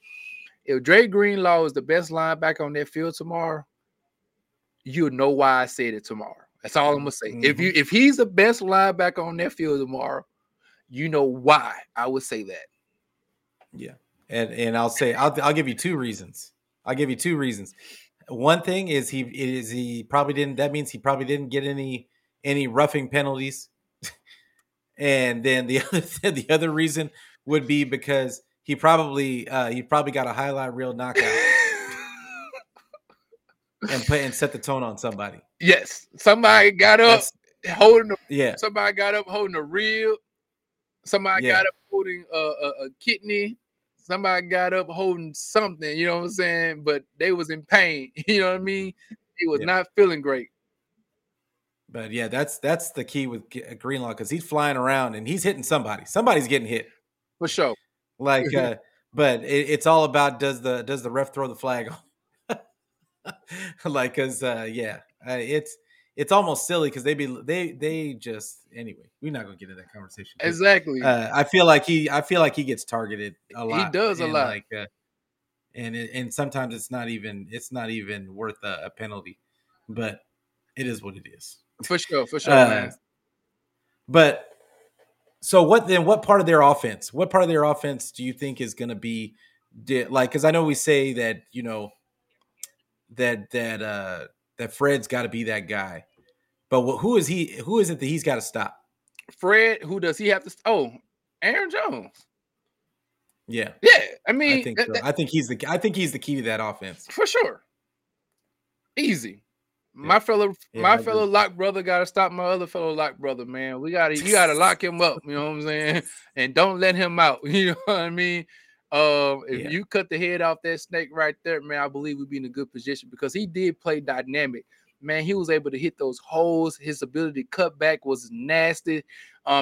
If Dre Greenlaw is the best linebacker on that field tomorrow, you'll know why I said it tomorrow. That's all I'm going to say. Mm-hmm. If he's the best linebacker on that field tomorrow, you know why I would say that. Yeah. And I'll say I'll give you two reasons. One thing is he probably didn't get any roughing penalties. And then the other reason would be because he probably got a highlight reel knockout and set the tone on somebody. Yes. Somebody got up holding somebody got up holding a reel. Somebody got up holding a kidney. Somebody got up holding something, you know what I'm saying? But they was in pain, you know what I mean? He was not feeling great. But, yeah, that's the key with Greenlaw because he's flying around and he's hitting somebody. Somebody's getting hit. For sure. Like, but it's all about does the ref throw the flag on? Like, because, it's almost silly because anyway, we're not gonna get into that conversation. Exactly. I feel like he gets targeted a lot. He does a lot. And sometimes it's not even worth a penalty, but it is what it is. For sure, man. But so what part of their offense do you think is gonna be because I know we say that, you know, that Fred's got to be that guy, but who is he? Who is it that he's got to stop? Fred, who does he have to? Oh, Aaron Jones. Yeah. I mean, I think he's the key to that offense for sure. Easy, yeah. My fellow lock brother got to stop my other fellow lock brother. Man, you gotta lock him up. You know what I'm saying? And don't let him out. You know what I mean? If you cut the head off that snake right there, man, I believe we'd be in a good position because he did play dynamic. Man, he was able to hit those holes. His ability to cut back was nasty.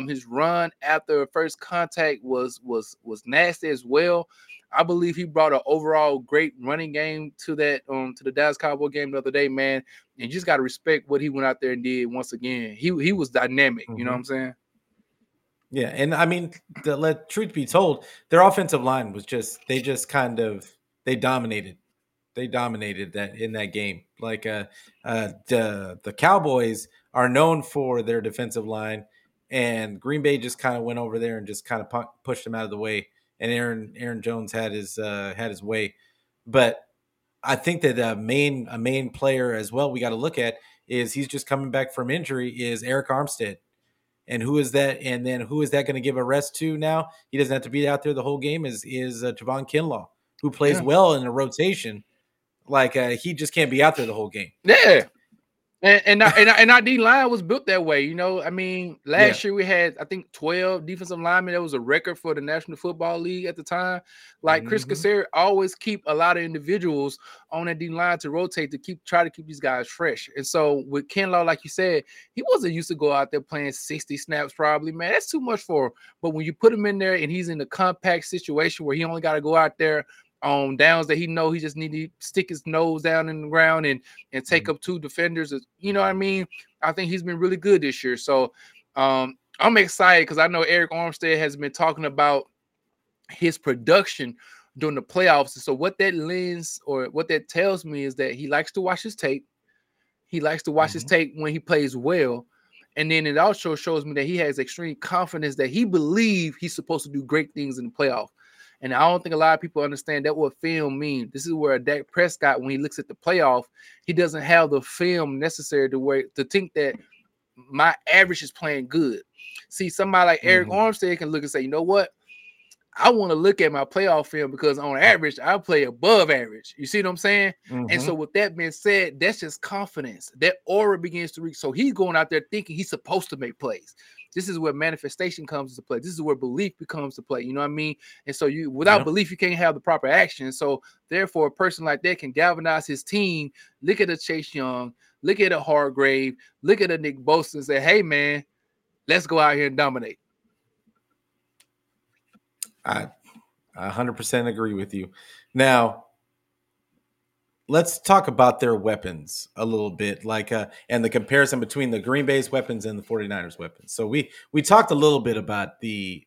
His run after first contact was nasty as well. I believe he brought an overall great running game to that to the Dallas Cowboy game the other day, man. And you just got to respect what he went out there and did once again. He was dynamic, you know what I'm saying? Yeah, and I mean, truth be told, their offensive line was they dominated. They dominated that in that game. Like the Cowboys are known for their defensive line, and Green Bay just kind of went over there and just kind of pushed them out of the way and Aaron Jones had his way. But I think that a main player as well we got to look at is he's just coming back from injury is Eric Armstead. And who is that? And then who is that going to give a rest to now? He doesn't have to be out there the whole game is Javon Kinlaw, who plays well in the rotation. Like he just can't be out there the whole game. Yeah. And our D line was built that way, you know. I mean, last year we had, I think, 12 defensive linemen. That was a record for the National Football League at the time. Like Chris Casseri always keep a lot of individuals on that D line to rotate to try to keep these guys fresh. And so with Kinlaw, like you said, he wasn't used to go out there playing 60 snaps. Probably, man, that's too much for him. But when you put him in there and he's in a compact situation where he only got to go out there on downs that he know he just need to stick his nose down in the ground and take up two defenders. You know what I mean? I think he's been really good this year. So I'm excited because I know Eric Armstead has been talking about his production during the playoffs. And so what that lends or what that tells me is that he likes to watch his tape. He likes to watch his tape when he plays well. And then it also shows me that he has extreme confidence that he believes he's supposed to do great things in the playoffs. And I don't think a lot of people understand that what film means. This is where Dak Prescott, when he looks at the playoff, he doesn't have the film necessary to think that my average is playing good. See, somebody like Eric Armstead can look and say, you know what? I want to look at my playoff film because on average, I play above average. You see what I'm saying? And so with that being said, that's just confidence. That aura begins to reach. So he's going out there thinking he's supposed to make plays. This is where manifestation comes to play. This is where belief becomes to play. You know what I mean? And so you, without belief, you can't have the proper action. So therefore, a person like that can galvanize his team. Look at a Chase Young. Look at a Hargrave. Look at a Nick Bosa and say, hey, man, let's go out here and dominate. I 100% agree with you. Now, let's talk about their weapons a little bit, like and the comparison between the Green Bay's weapons and the 49ers weapons. So we talked a little bit about, you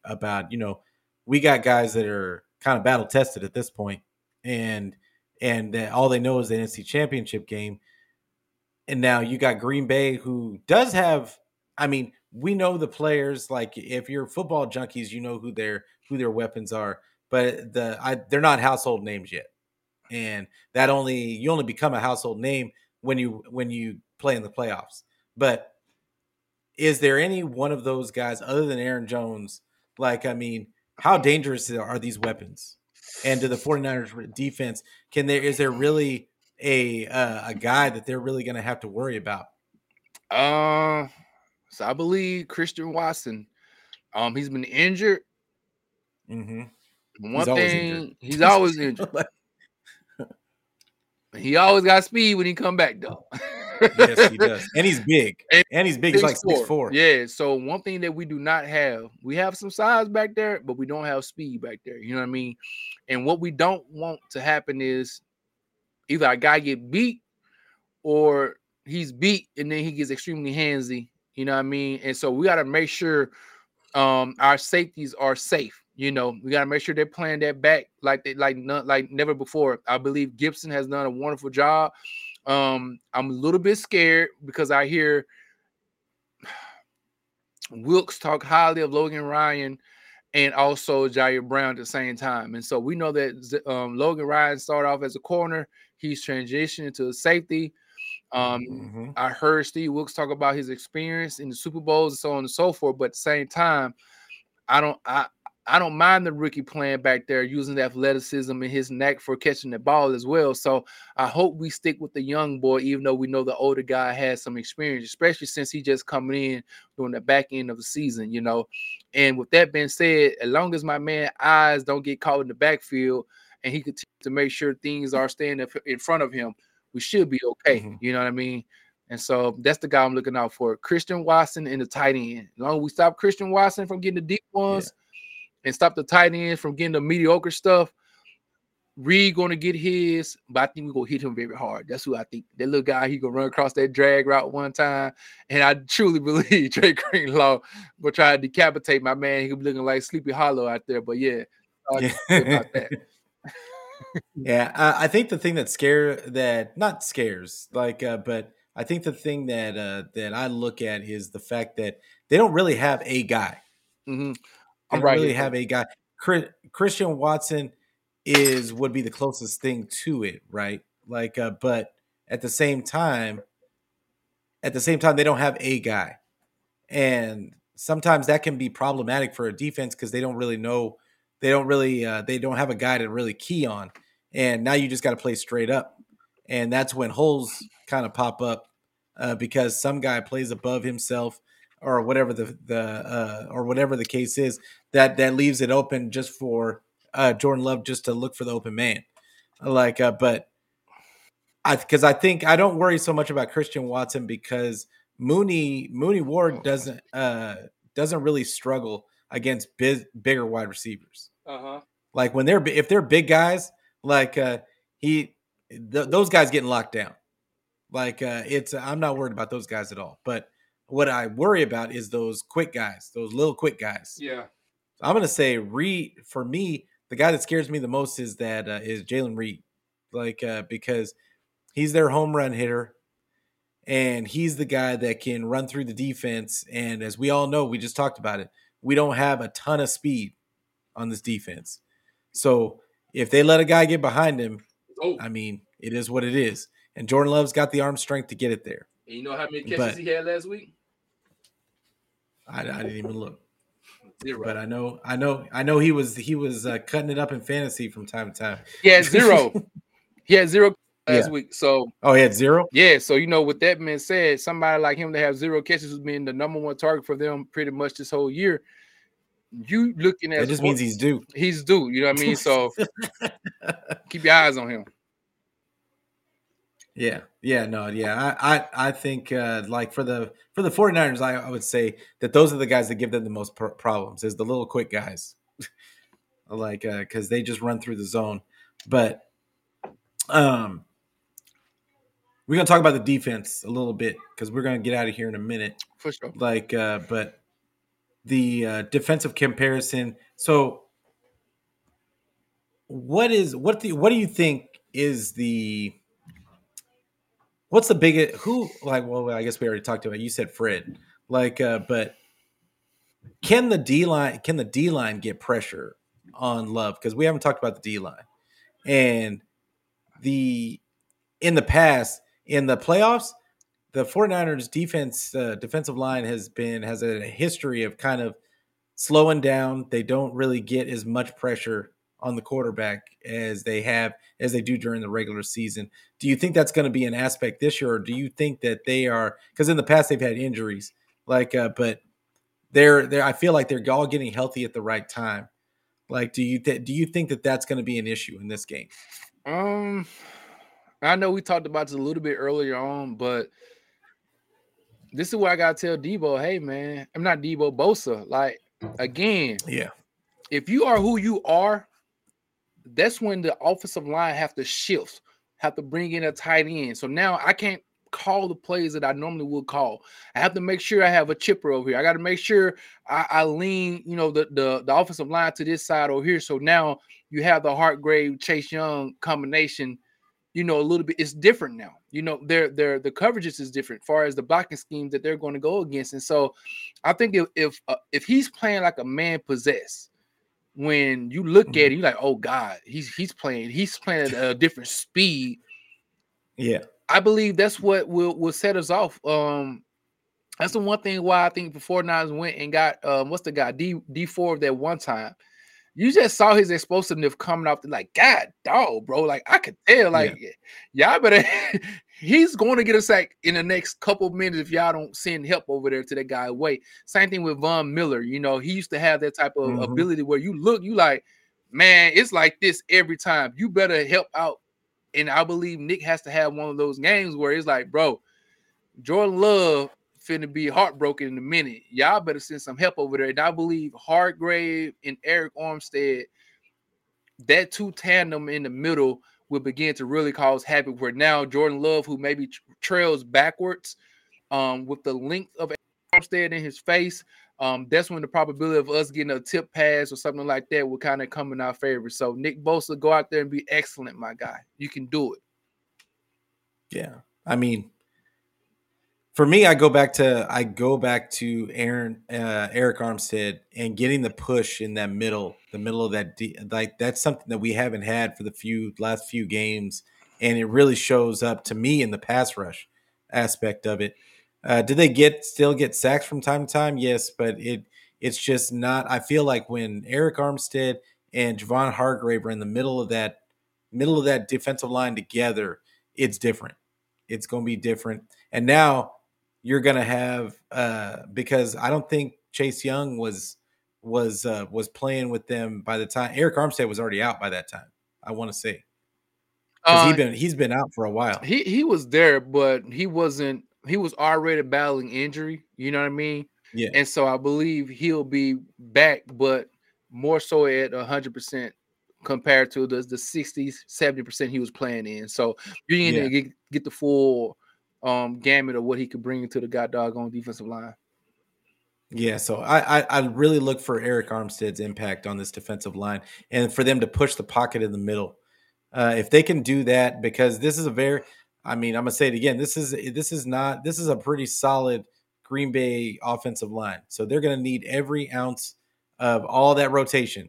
know, we got guys that are kind of battle tested at this point, and all they know is the NFC Championship game. And now you got Green Bay, who does have, I mean, we know the players. Like if you're football junkies, you know who their weapons are, but they're not household names yet. And that you only become a household name when you play in the playoffs. But is there any one of those guys other than Aaron Jones? Like, I mean, how dangerous are these weapons? And to the 49ers defense, is there really a guy that they're really going to have to worry about? So I believe Christian Watson. He's been injured. He's always injured. He always got speed when he come back, though. Yes, he does. And he's big. He's like 6'4". Yeah, so one thing that we do not have, we have some size back there, but we don't have speed back there. You know what I mean? And what we don't want to happen is either a guy get beat or he's beat and then he gets extremely handsy. You know what I mean? And so we got to make sure our safeties are safe. You know, we got to make sure they're playing that back like never before. I believe Gibson has done a wonderful job. I'm a little bit scared because I hear Wilkes talk highly of Logan Ryan and also Jair Brown at the same time. And so we know that Logan Ryan started off as a corner. He's transitioned to a safety. I heard Steve Wilkes talk about his experience in the Super Bowls and so on and so forth. But at the same time, I don't mind the rookie playing back there, using the athleticism and his knack for catching the ball as well. So I hope we stick with the young boy, even though we know the older guy has some experience, especially since he just coming in during the back end of the season, you know. And with that being said, as long as my man eyes don't get caught in the backfield and he continues to make sure things are staying up in front of him, we should be okay. You know what I mean? And so that's the guy I'm looking out for, Christian Watson in the tight end. As long as we stop Christian Watson from getting the deep ones, and stop the tight ends from getting the mediocre stuff. Reed going to get his, but I think we're going to hit him very hard. That's who I think. That little guy, he going to run across that drag route one time, and I truly believe Dre Greenlaw will try to decapitate my man. He'll be looking like Sleepy Hollow out there, but about that. I think the thing that I think the thing that I look at is the fact that they don't really have a guy. Have a guy. Christian Watson would be the closest thing to it, right? Like, but at the same time, they don't have a guy, and sometimes that can be problematic for a defense because they don't really know, they don't have a guy to really key on, and now you just got to play straight up, and that's when holes kind of pop up because some guy plays above himself or whatever whatever the case is, that leaves it open just for Jordan Love just to look for the open man, like but. Because I think I don't worry so much about Christian Watson because Mooney Ward doesn't really struggle against bigger wide receivers. Uh-huh. Like when if they're big guys, like those guys getting locked down. Like I'm not worried about those guys at all. But what I worry about is those quick guys, those little quick guys. Yeah. So I'm gonna say Reed for me. The guy that scares me the most is is Jalen Reed. Like because. He's their home run hitter, and he's the guy that can run through the defense. And as we all know, we just talked about it, we don't have a ton of speed on this defense. So if they let a guy get behind him, I mean, it is what it is. And Jordan Love's got the arm strength to get it there. And you know how many catches he had last week? I didn't even look. Zero. But I know he was cutting it up in fantasy from time to time. Yeah, zero. Last week, so he had zero. Yeah, so you know, with that being said, somebody like him to have zero catches has been the number one target for them pretty much this whole year. You looking at it just means he's due. He's due. You know what I mean? So keep your eyes on him. Yeah. I think like for the 49ers, I would say that those are the guys that give them the most problems is the little quick guys, like because they just run through the zone, but. We're going to talk about the defense a little bit because we're going to get out of here in a minute. For sure. Like, but the defensive comparison. So, what's the biggest? Who like? Well, I guess we already talked about it. You said Fred. Like, but can the D line? Can the D line get pressure on Love? Because we haven't talked about the D line, and in the past. In the playoffs, the 49ers defensive line has a history of kind of slowing down. They don't really get as much pressure on the quarterback as they do during the regular season. Do you think that's going to be an aspect this year, or do you think that they are? Because in the past they've had injuries, like but they're I feel like they're all getting healthy at the right time. Like, do you think that that's going to be an issue in this game? I know we talked about this a little bit earlier on, but this is where I got to tell Debo, hey, man, I'm not Debo Bosa. Like, again, yeah. If you are who you are, that's when the offensive line have to shift, have to bring in a tight end. So now I can't call the plays that I normally would call. I have to make sure I have a chipper over here. I got to make sure I lean, you know, the offensive line to this side over here. So now you have the Hargrave, Chase Young combination. You know, a little bit, it's different now. You know, the coverages is different as far as the blocking scheme that they're going to go against. And so I think if he's playing like a man possessed, when you look at it, you're like, oh God, he's playing at a different speed. Yeah. I believe that's what will set us off. That's the one thing why I think the 49ers went and got what's the guy, D4 that one time. You just saw his explosiveness coming off. Like, God, dog, bro. Like, I could tell. Like, y'all better. He's going to get a sack in the next couple of minutes if y'all don't send help over there to that guy. Wait. Same thing with Von Miller. You know, he used to have that type of ability where you look, you like, man, it's like this every time. You better help out. And I believe Nick has to have one of those games where it's like, bro, Jordan Love finna be heartbroken in a minute. Y'all better send some help over there. And I believe Hargrave and Eric Armstead, that two tandem in the middle will begin to really cause havoc. Where now Jordan Love, who maybe trails backwards with the length of Armstead in his face, that's when the probability of us getting a tip pass or something like that will kind of come in our favor. So Nick Bosa, go out there and be excellent, my guy. You can do it. Yeah, I mean, For me, I go back to Eric Armstead and getting the push in that middle of that. Like that's something that we haven't had for the last few games, and it really shows up to me in the pass rush aspect of it. Do they still get sacks from time to time? Yes, but it's just not. I feel like when Eric Armstead and Javon Hargrave are in the middle of that defensive line together, it's different. It's going to be different. And now you're going to have because I don't think Chase Young was playing with them by the time Eric Armstead was already out by that time. I want to say he's been out for a while. He was there, but he was already battling injury. You know what I mean? Yeah. And so I believe he'll be back, but more so at 100% compared to the 60s, 70% he was playing in. So you didn't get the full gamut of what he could bring to the god doggone defensive line. Yeah, so I really look for Eric Armstead's impact on this defensive line and for them to push the pocket in the middle. If they can do that, because this is I'm going to say it again, this is a pretty solid Green Bay offensive line. So they're going to need every ounce of all that rotation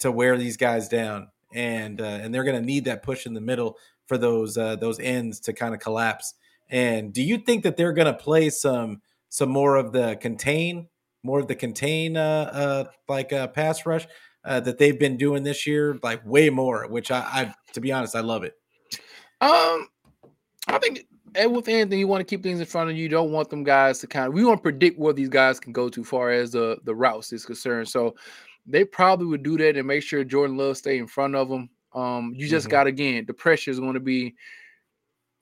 to wear these guys down. And they're going to need that push in the middle for those ends to kind of collapse. And do you think that they're going to play some more of the contain pass rush that they've been doing this year, like way more, which I to be honest, I love it. I think with anything, you want to keep things in front of you. You don't want them guys to we want to predict where these guys can go to far as the routes is concerned. So they probably would do that and make sure Jordan Love stay in front of them. You just got, again, the pressure is going to be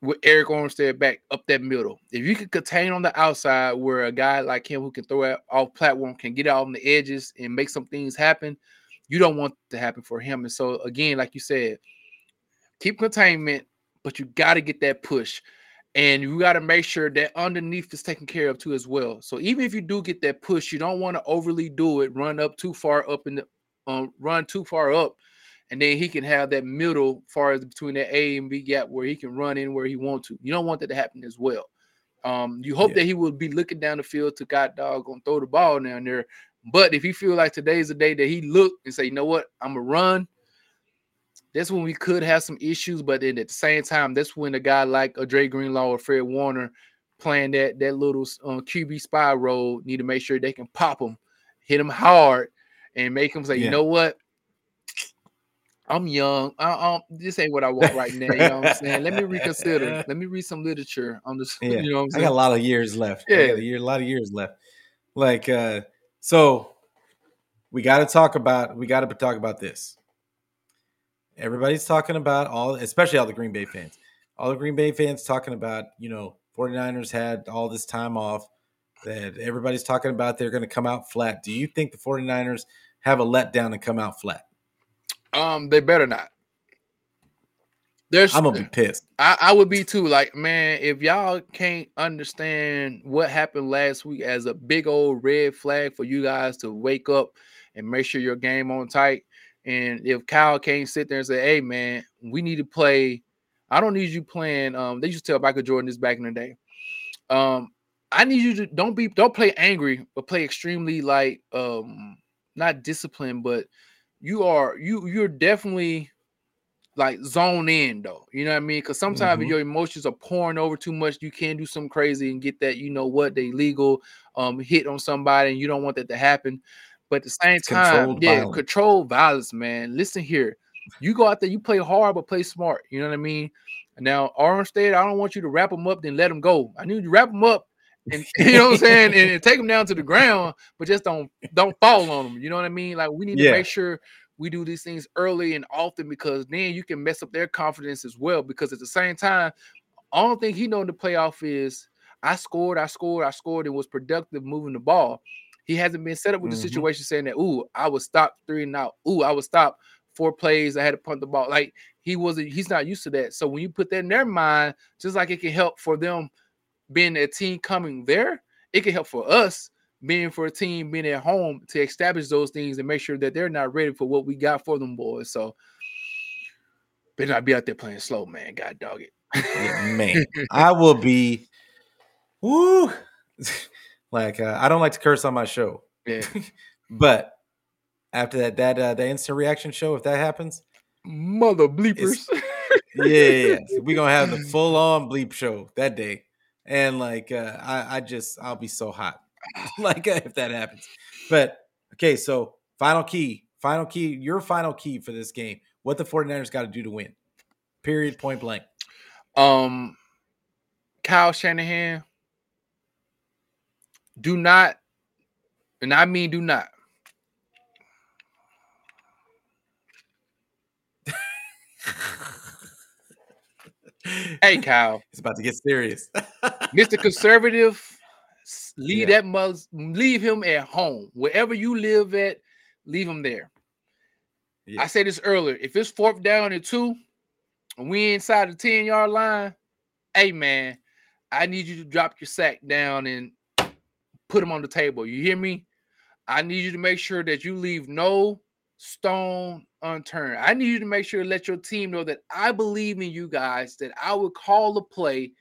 with Eric Armstead back up that middle. If you can contain on the outside where a guy like him who can throw it off platform can get out on the edges and make some things happen, you don't want it to happen for him. And so, again, like you said, keep containment, but you got to get that push. And you got to make sure that underneath is taken care of too as well. So even if you do get that push, you don't want to overly do it, run too far up, and then he can have that middle far as between that A and B gap where he can run in where he wants to. You don't want that to happen as well. You hope that he will be looking down the field to god dog gonna throw the ball down there. But if he feel like today's the day that he look and say, you know what, I'm gonna run. That's when we could have some issues, but then at the same time, that's when a guy like a Dre Greenlaw or Fred Warner playing that little QB spy role need to make sure they can pop him, hit him hard, and make him say, you know what? I'm young. This ain't what I want right now. You know what I'm saying? Let me reconsider. Let me read some literature on this. Yeah. You know what I'm saying? I got a lot of years left. Yeah. I got a lot of years left. Like, so we got to talk about this. Everybody's talking about all the Green Bay fans talking about, 49ers had all this time off that everybody's talking about. They're going to come out flat. Do you think the 49ers have a letdown and come out flat? They better not. I'm going to be pissed. I would be too. Like, man, if y'all can't understand what happened last week as a big old red flag for you guys to wake up and make sure your game on tight. And if Kyle can't sit there and say, hey, man, we need to play. I don't need you playing. They used to tell Michael Jordan this back in the day. I need you to don't play angry, but play extremely like not disciplined, but you're definitely like zone in though. You know what I mean? Because sometimes if your emotions are pouring over too much, you can do something crazy and get that, they legal hit on somebody, and you don't want that to happen. But at the same time, controlled violence, man. Listen here. You go out there, you play hard, but play smart. You know what I mean? Now, Armstead, I don't want you to wrap him up, then let him go. I need you to wrap him up and you know what I'm saying, and take him down to the ground, but just don't fall on him. You know what I mean? Like, we need to make sure we do these things early and often, because then you can mess up their confidence as well. Because at the same time, I don't think he know in the playoff is I scored and was productive moving the ball. He hasn't been set up with the situation saying that, I was stopped 3 and out. I was stopped 4 plays. I had to punt the ball. Like, he's not used to that. So when you put that in their mind, just like it can help for them being a team coming there, it can help for us being at home to establish those things and make sure that they're not ready for what we got for them, boys. So better not be out there playing slow, man. God dog it. Man, I will be Woo! Like, I don't like to curse on my show. Yeah. But after that the instant reaction show, if that happens, mother bleepers. Yeah. We're going to have the full-on bleep show that day. And, like, I'll be so hot, like, if that happens. But, okay, so your final key for this game, what the 49ers got to do to win, period, point blank. Kyle Shanahan, do not, and I mean do not. Hey, Kyle. It's about to get serious. Mr. Conservative, leave him at home. Wherever you live at, leave him there. Yeah. I said this earlier. If it's 4th down and 2, and we inside the 10-yard line, hey, man, I need you to drop your sack down and put him on the table. You hear me? I need you to make sure that you leave no stone unturned. I need you to make sure to let your team know that I believe in you guys, that I would call the play,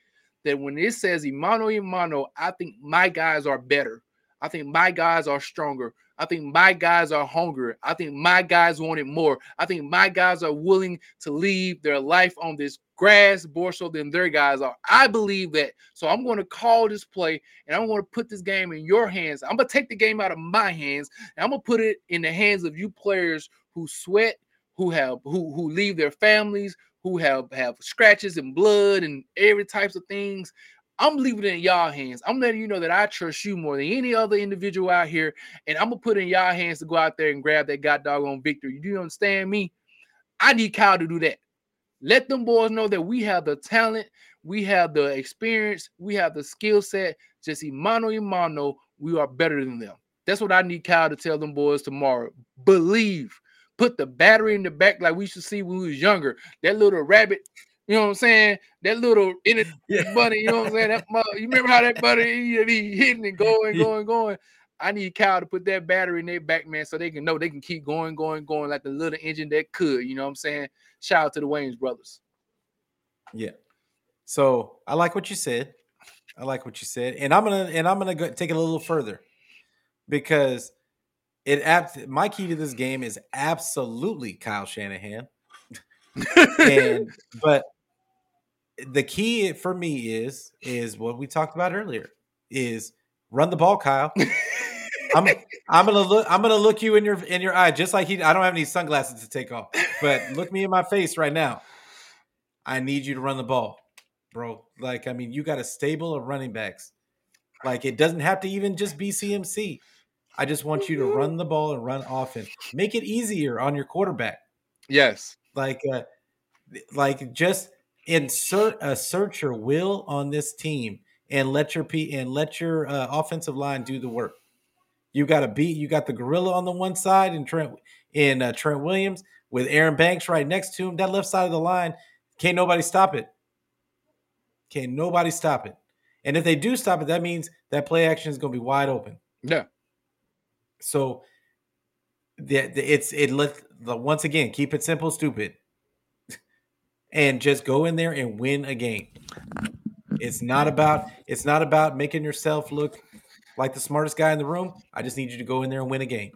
that when it says Imano, I think my guys are better. I think my guys are stronger. I think my guys are hungrier. I think my guys want it more. I think my guys are willing to leave their life on this grass more so than their guys are. I believe that. So I'm going to call this play, and I'm going to put this game in your hands. I'm going to take the game out of my hands, and I'm going to put it in the hands of you players who sweat, who leave their families, who have scratches and blood and every types of things. I'm leaving it in y'all hands. I'm letting you know that I trust you more than any other individual out here, and I'm going to put it in y'all hands to go out there and grab that god doggone victory. You do understand me? I need Kyle to do that. Let them boys know that we have the talent, we have the experience, we have the skill set. Just Imano, we are better than them. That's what I need Kyle to tell them boys tomorrow. Believe. Put the battery in the back like we used to see when we was younger. That little rabbit, you know what I'm saying? That little bunny, you know what I'm saying? That mother, you remember how that bunny be hitting and going. I need Kyle to put that battery in their back, man, so they can know they can keep going like the little engine that could. You know what I'm saying? Shout out to the Wayans brothers. Yeah. So I like what you said. And I'm gonna go take it a little further, because my key to this game is absolutely Kyle Shanahan. But the key for me is what we talked about earlier, is run the ball, Kyle. I'm gonna look you in your eye, just like he. I don't have any sunglasses to take off, but look me in my face right now. I need you to run the ball, bro. Like, I mean, you got a stable of running backs. Like, it doesn't have to even just be CMC. I just want you to run the ball and run often. Make it easier on your quarterback. Yes. Like just assert your will on this team, and let your offensive line do the work. You got the gorilla on the one side, and Trent Williams with Aaron Banks right next to him. That left side of the line, can't nobody stop it. And if they do stop it, that means that play action is going to be wide open. Yeah. So once again, keep it simple, stupid, and just go in there and win a game. It's not about making yourself look like the smartest guy in the room. I just need you to go in there and win a game.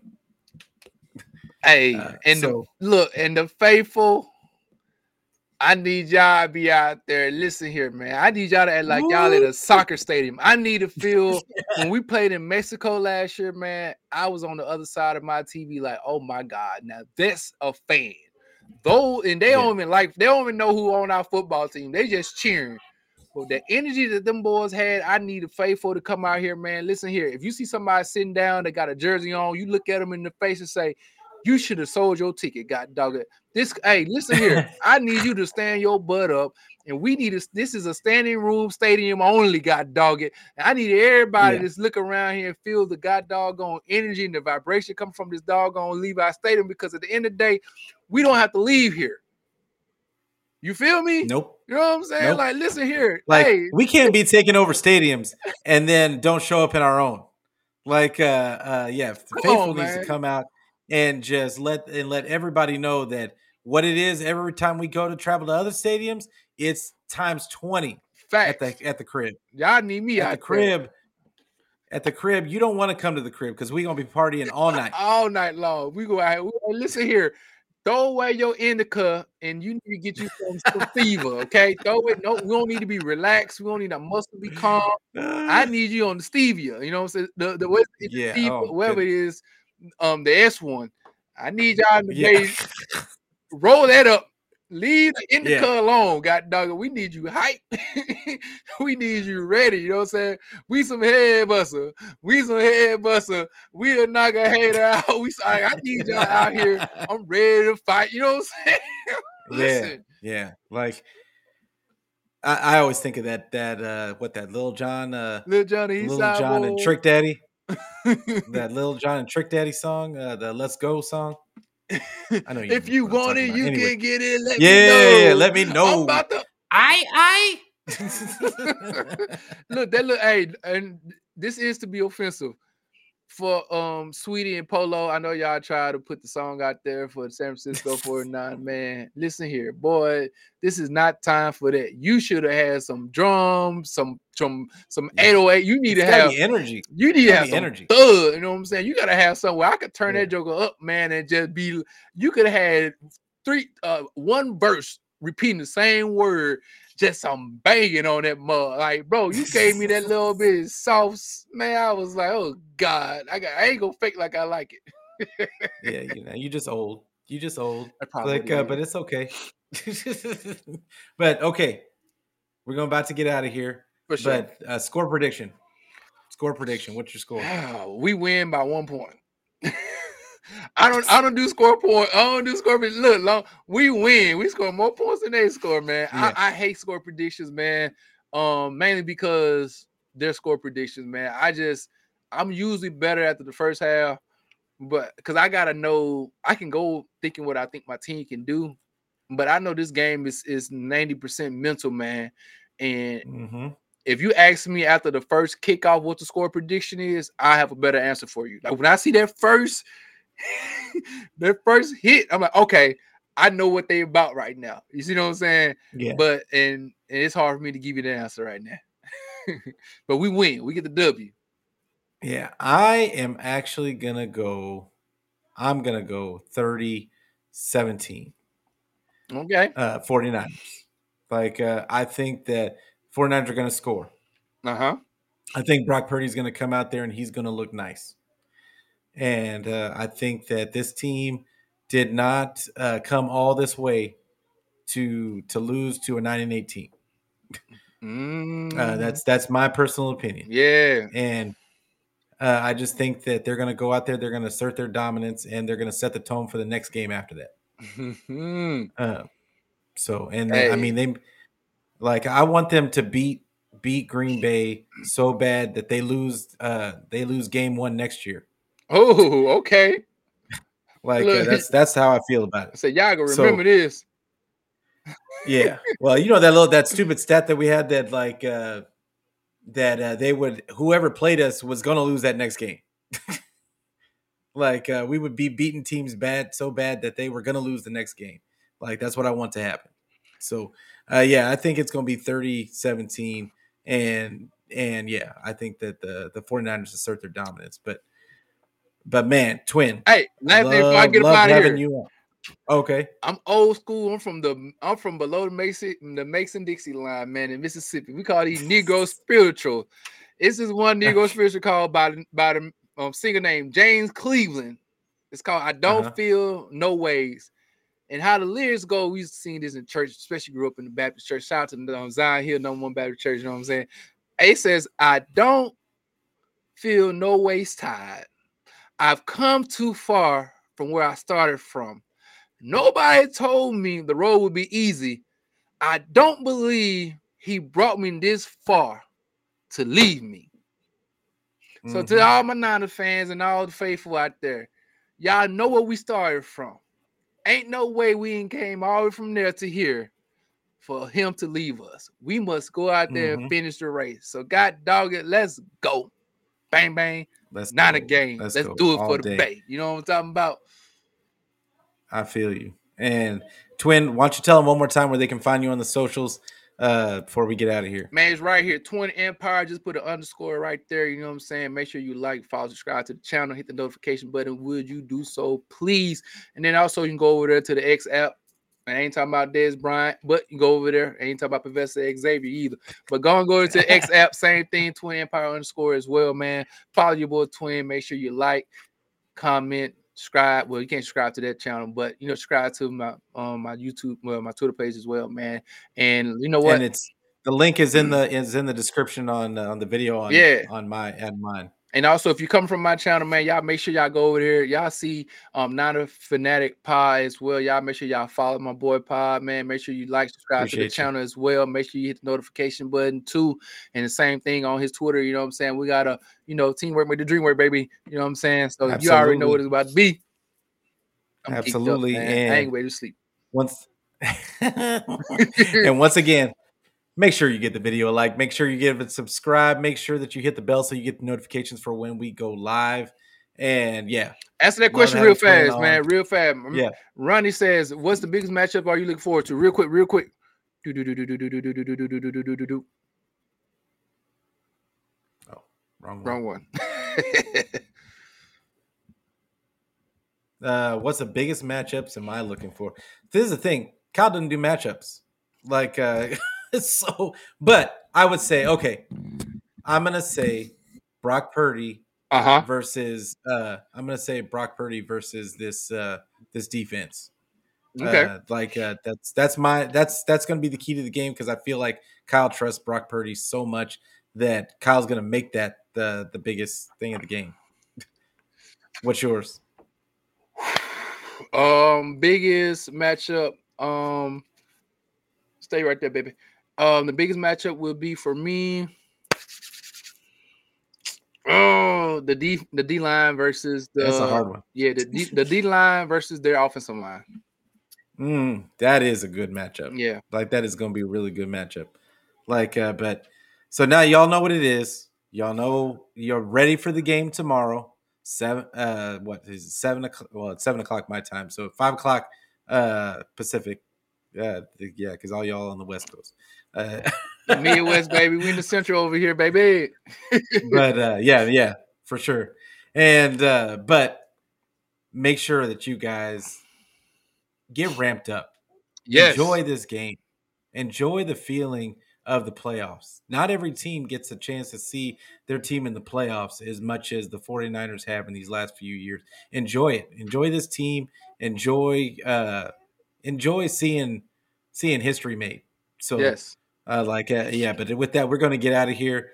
Hey, the faithful, I need y'all to be out there. Listen here, man. I need y'all to act like y'all at a soccer stadium. I need to feel when we played in Mexico last year, man, I was on the other side of my TV like, oh, my God. Now, that's a fan. They don't even know who on our football team. They just cheering. But the energy that them boys had, I need a faithful to come out here, man. Listen here. If you see somebody sitting down that got a jersey on, you look at them in the face and say, you should have sold your ticket, God dog it. Hey, listen here. I need you to stand your butt up, and this is a standing room stadium only, God dog it. And I need everybody to just look around here and feel the God doggone energy and the vibration coming from this doggone Levi's Stadium, because at the end of the day, we don't have to leave here. You feel me? Nope. You know what I'm saying? Nope. Like, listen here. Like, hey. We can't be taking over stadiums and then don't show up in our own. Like, faithful needs to come out. And just let everybody know that what it is every time we go to travel to other stadiums, it's times 20. Facts. At the crib. Y'all need me at the crib. At the crib, you don't want to come to the crib because we're going to be partying all night. All night long. We go out. Listen here. Throw away your indica and you need to get you some fever, okay? Throw it. No, we don't need to be relaxed. We don't need a muscle to be calm. I need you on the stevia. You know what I'm saying? The stevia, whatever it is, the S1. I need y'all to roll that up. Leave the indica alone, God dog. We need you hype. We need you ready. You know what I'm saying? We some head buster. We a knock a hater out. I need y'all out here. I'm ready to fight. You know what I'm saying? Listen. Yeah. Like I always think of that Lil Jon and Trick Daddy. That Lil Jon and Trick Daddy song, the Let's Go song. I know you if you want it, you can get it. Let me know. I'm about to... I. Look, hey, and this is to be offensive for Sweetie and Polo. I know y'all try to put the song out there for the San Francisco 49. Man, listen here, boy. This is not time for that. You should have had some drums, some 808. You need to have energy. You need to have energy. Thud, you know what I'm saying? You gotta have somewhere. I could turn that joker up, man, and just be. You could have had one verse repeating the same word, just some banging on that mug. Like, bro, you gave me that little bit of sauce, man. I was like, oh God, I ain't gonna fake like I like it. Yeah, you know, you just old. Like, but it's okay. But okay, we're going about to get out of here. For sure. But score prediction. What's your score? Oh, we win by 1 point. I don't do score prediction. Look, we win. We score more points than they score, man. Yeah. I hate score predictions, man. Mainly because they're score predictions, man. I'm usually better after the first half, but because I gotta know, I can go thinking what I think my team can do, but I know this game is 90% mental, man. And if you ask me after the first kickoff what the score prediction is, I have a better answer for you. Like when I see that first. Their first hit, I'm like, okay, I know what they about right now. You see what I'm saying? Yeah. But and it's hard for me to give you the answer right now. But we win. We get the W. Yeah, I am actually gonna go. I'm gonna go 30-17. Okay. 49ers. Like I think that 49ers are gonna score. I think Brock Purdy's gonna come out there and he's gonna look nice. And I think that this team did not come all this way to lose to a 9-8 team. That's my personal opinion. Yeah. And I just think that they're going to go out there, they're going to assert their dominance, and they're going to set the tone for the next game after that. I want them to beat Green Bay so bad that they lose game one next year. Oh, okay. Like that's how I feel about it. So y'all gonna remember this. Yeah. Well, you know that stupid stat that we had that like whoever played us was gonna lose that next game. Like we would be beating teams so bad that they were gonna lose the next game. Like that's what I want to happen. So I think it's gonna be 30-17 and yeah, I think that the 49ers assert their dominance, But man, Twin. Hey, last thing before I get up out of here. Okay. I'm old school. I'm from below the Mason-Dixie line, man, in Mississippi. We call these Negro spiritual. This is one Negro spiritual called by the singer named James Cleveland. It's called I Don't Feel No Ways. And how the lyrics go, we used to sing this in church, especially grew up in the Baptist church. Shout out to Zion Hill, number one Baptist church, you know what I'm saying? It says, I don't feel no ways tied. I've come too far from where I started from. Nobody told me the road would be easy. I don't believe he brought me this far to leave me. So to all my Niner fans and all the faithful out there, y'all know where we started from. Ain't no way we ain't came all the way from there to here for him to leave us. We must go out there and finish the race. So God dog it, let's go. Bang, bang. Let's do it for the Bay. You know what I'm talking about? I feel you. And Twin, why don't you tell them one more time where they can find you on the socials? before we get out of here? Man, it's right here. Twin Empire. Just put an underscore right there. You know what I'm saying? Make sure you like, follow, subscribe to the channel. Hit the notification button. Would you do so, please? And then also you can go over there to the X app. I ain't talking about Des Bryant, but you go over there. I ain't talking about Professor Xavier either. But go and go to the X app. Same thing. Twin Empire underscore as well, man. Follow your boy Twin. Make sure you like, comment, subscribe. Well, you can't subscribe to that channel, but you know, subscribe to my my YouTube, well, my Twitter page as well, man. And you know what? And it's the link is in the description on the video on mine. And also, if you come from my channel, man, y'all make sure y'all go over there. Y'all see Niner Fanatic Pod as well. Y'all make sure y'all follow my boy Pod, man. Make sure you like, subscribe to the channel as well. Make sure you hit the notification button too. And the same thing on his Twitter. You know what I'm saying? We got a, you know, teamwork with the dreamwork, baby. You know what I'm saying? So you already know what it's about to be. I'm absolutely. Up, and I ain't ready to sleep. Once again, make sure you get the video a like. Make sure you give it subscribe. Make sure that you hit the bell so you get the notifications for when we go live. And, yeah. Answer that question real fast, man. Real fast. Yeah. Ronnie says, what's the biggest matchup are you looking forward to? Real quick, real quick. Oh, wrong one. What's the biggest matchups am I looking for? This is the thing. Kyle doesn't do matchups. Like, so, but I would say, okay, I'm going to say Brock Purdy versus, this defense. Okay. That's going to be the key to the game. Cause I feel like Kyle trusts Brock Purdy so much that Kyle's going to make that the biggest thing of the game. What's yours? Biggest matchup. Stay right there, baby. The biggest matchup will be for me, the D line versus the. That's a hard one. Yeah, the D line versus their offensive line. That is a good matchup. Yeah, like that is going to be a really good matchup. Like, but so now y'all know what it is. Y'all know you're ready for the game tomorrow. 7 o'clock? Well, it's 7 o'clock my time, so 5 o'clock Pacific. Yeah, because all y'all on the West Coast. Midwest, baby. We in the Central over here, baby. But, yeah, for sure. And but make sure that you guys get ramped up. Yes. Enjoy this game. Enjoy the feeling of the playoffs. Not every team gets a chance to see their team in the playoffs as much as the 49ers have in these last few years. Enjoy it. Enjoy this team. Enjoy seeing history made. So yes, yeah. But with that, we're going to get out of here.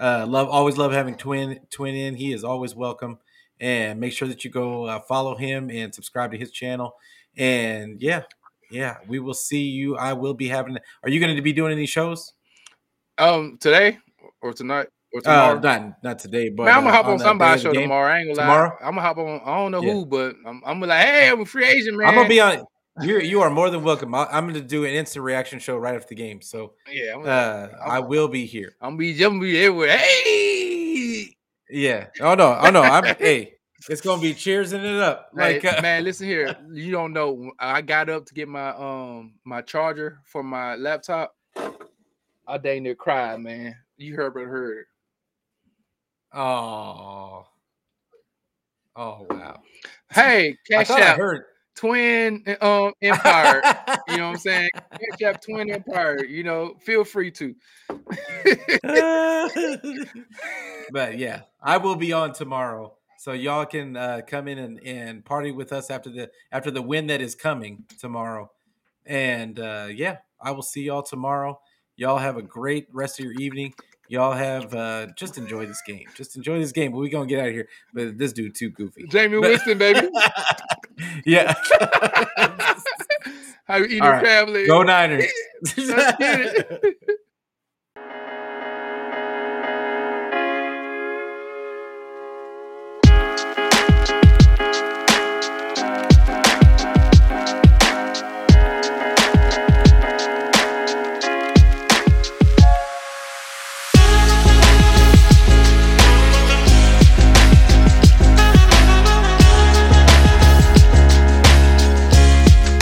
Always love having Twin in. He is always welcome, and make sure that you go follow him and subscribe to his channel. And yeah, we will see you. I will be having. Are you going to be doing any shows? Today or tonight or tomorrow? Not today, but man, I'm gonna hop on somebody's show tomorrow. I ain't gonna lie. I'm gonna hop on. I don't know who, but I'm like, hey, I'm a free agent, man. I'm gonna be on. You are more than welcome. I'm going to do an instant reaction show right after the game. So, yeah, I will be here. I'm going to be everywhere. Hey! Yeah. Oh, no. Hey, it's going to be cheersing it up. Like, man, listen here. You don't know. I got up to get my my charger for my laptop. I dang near cried, man. You heard. Oh, wow. Hey, cash out. I heard. Twin Empire, you know what I'm saying? Twin Empire, you know, feel free to. But yeah, I will be on tomorrow, so y'all can come in and party with us after the win that is coming tomorrow. And I will see y'all tomorrow. Y'all have a great rest of your evening. Y'all have just enjoy this game. We're going to get out of here. But this dude too goofy. Jamie Winston, baby. Yeah. How you eating crab legs? Go Niners.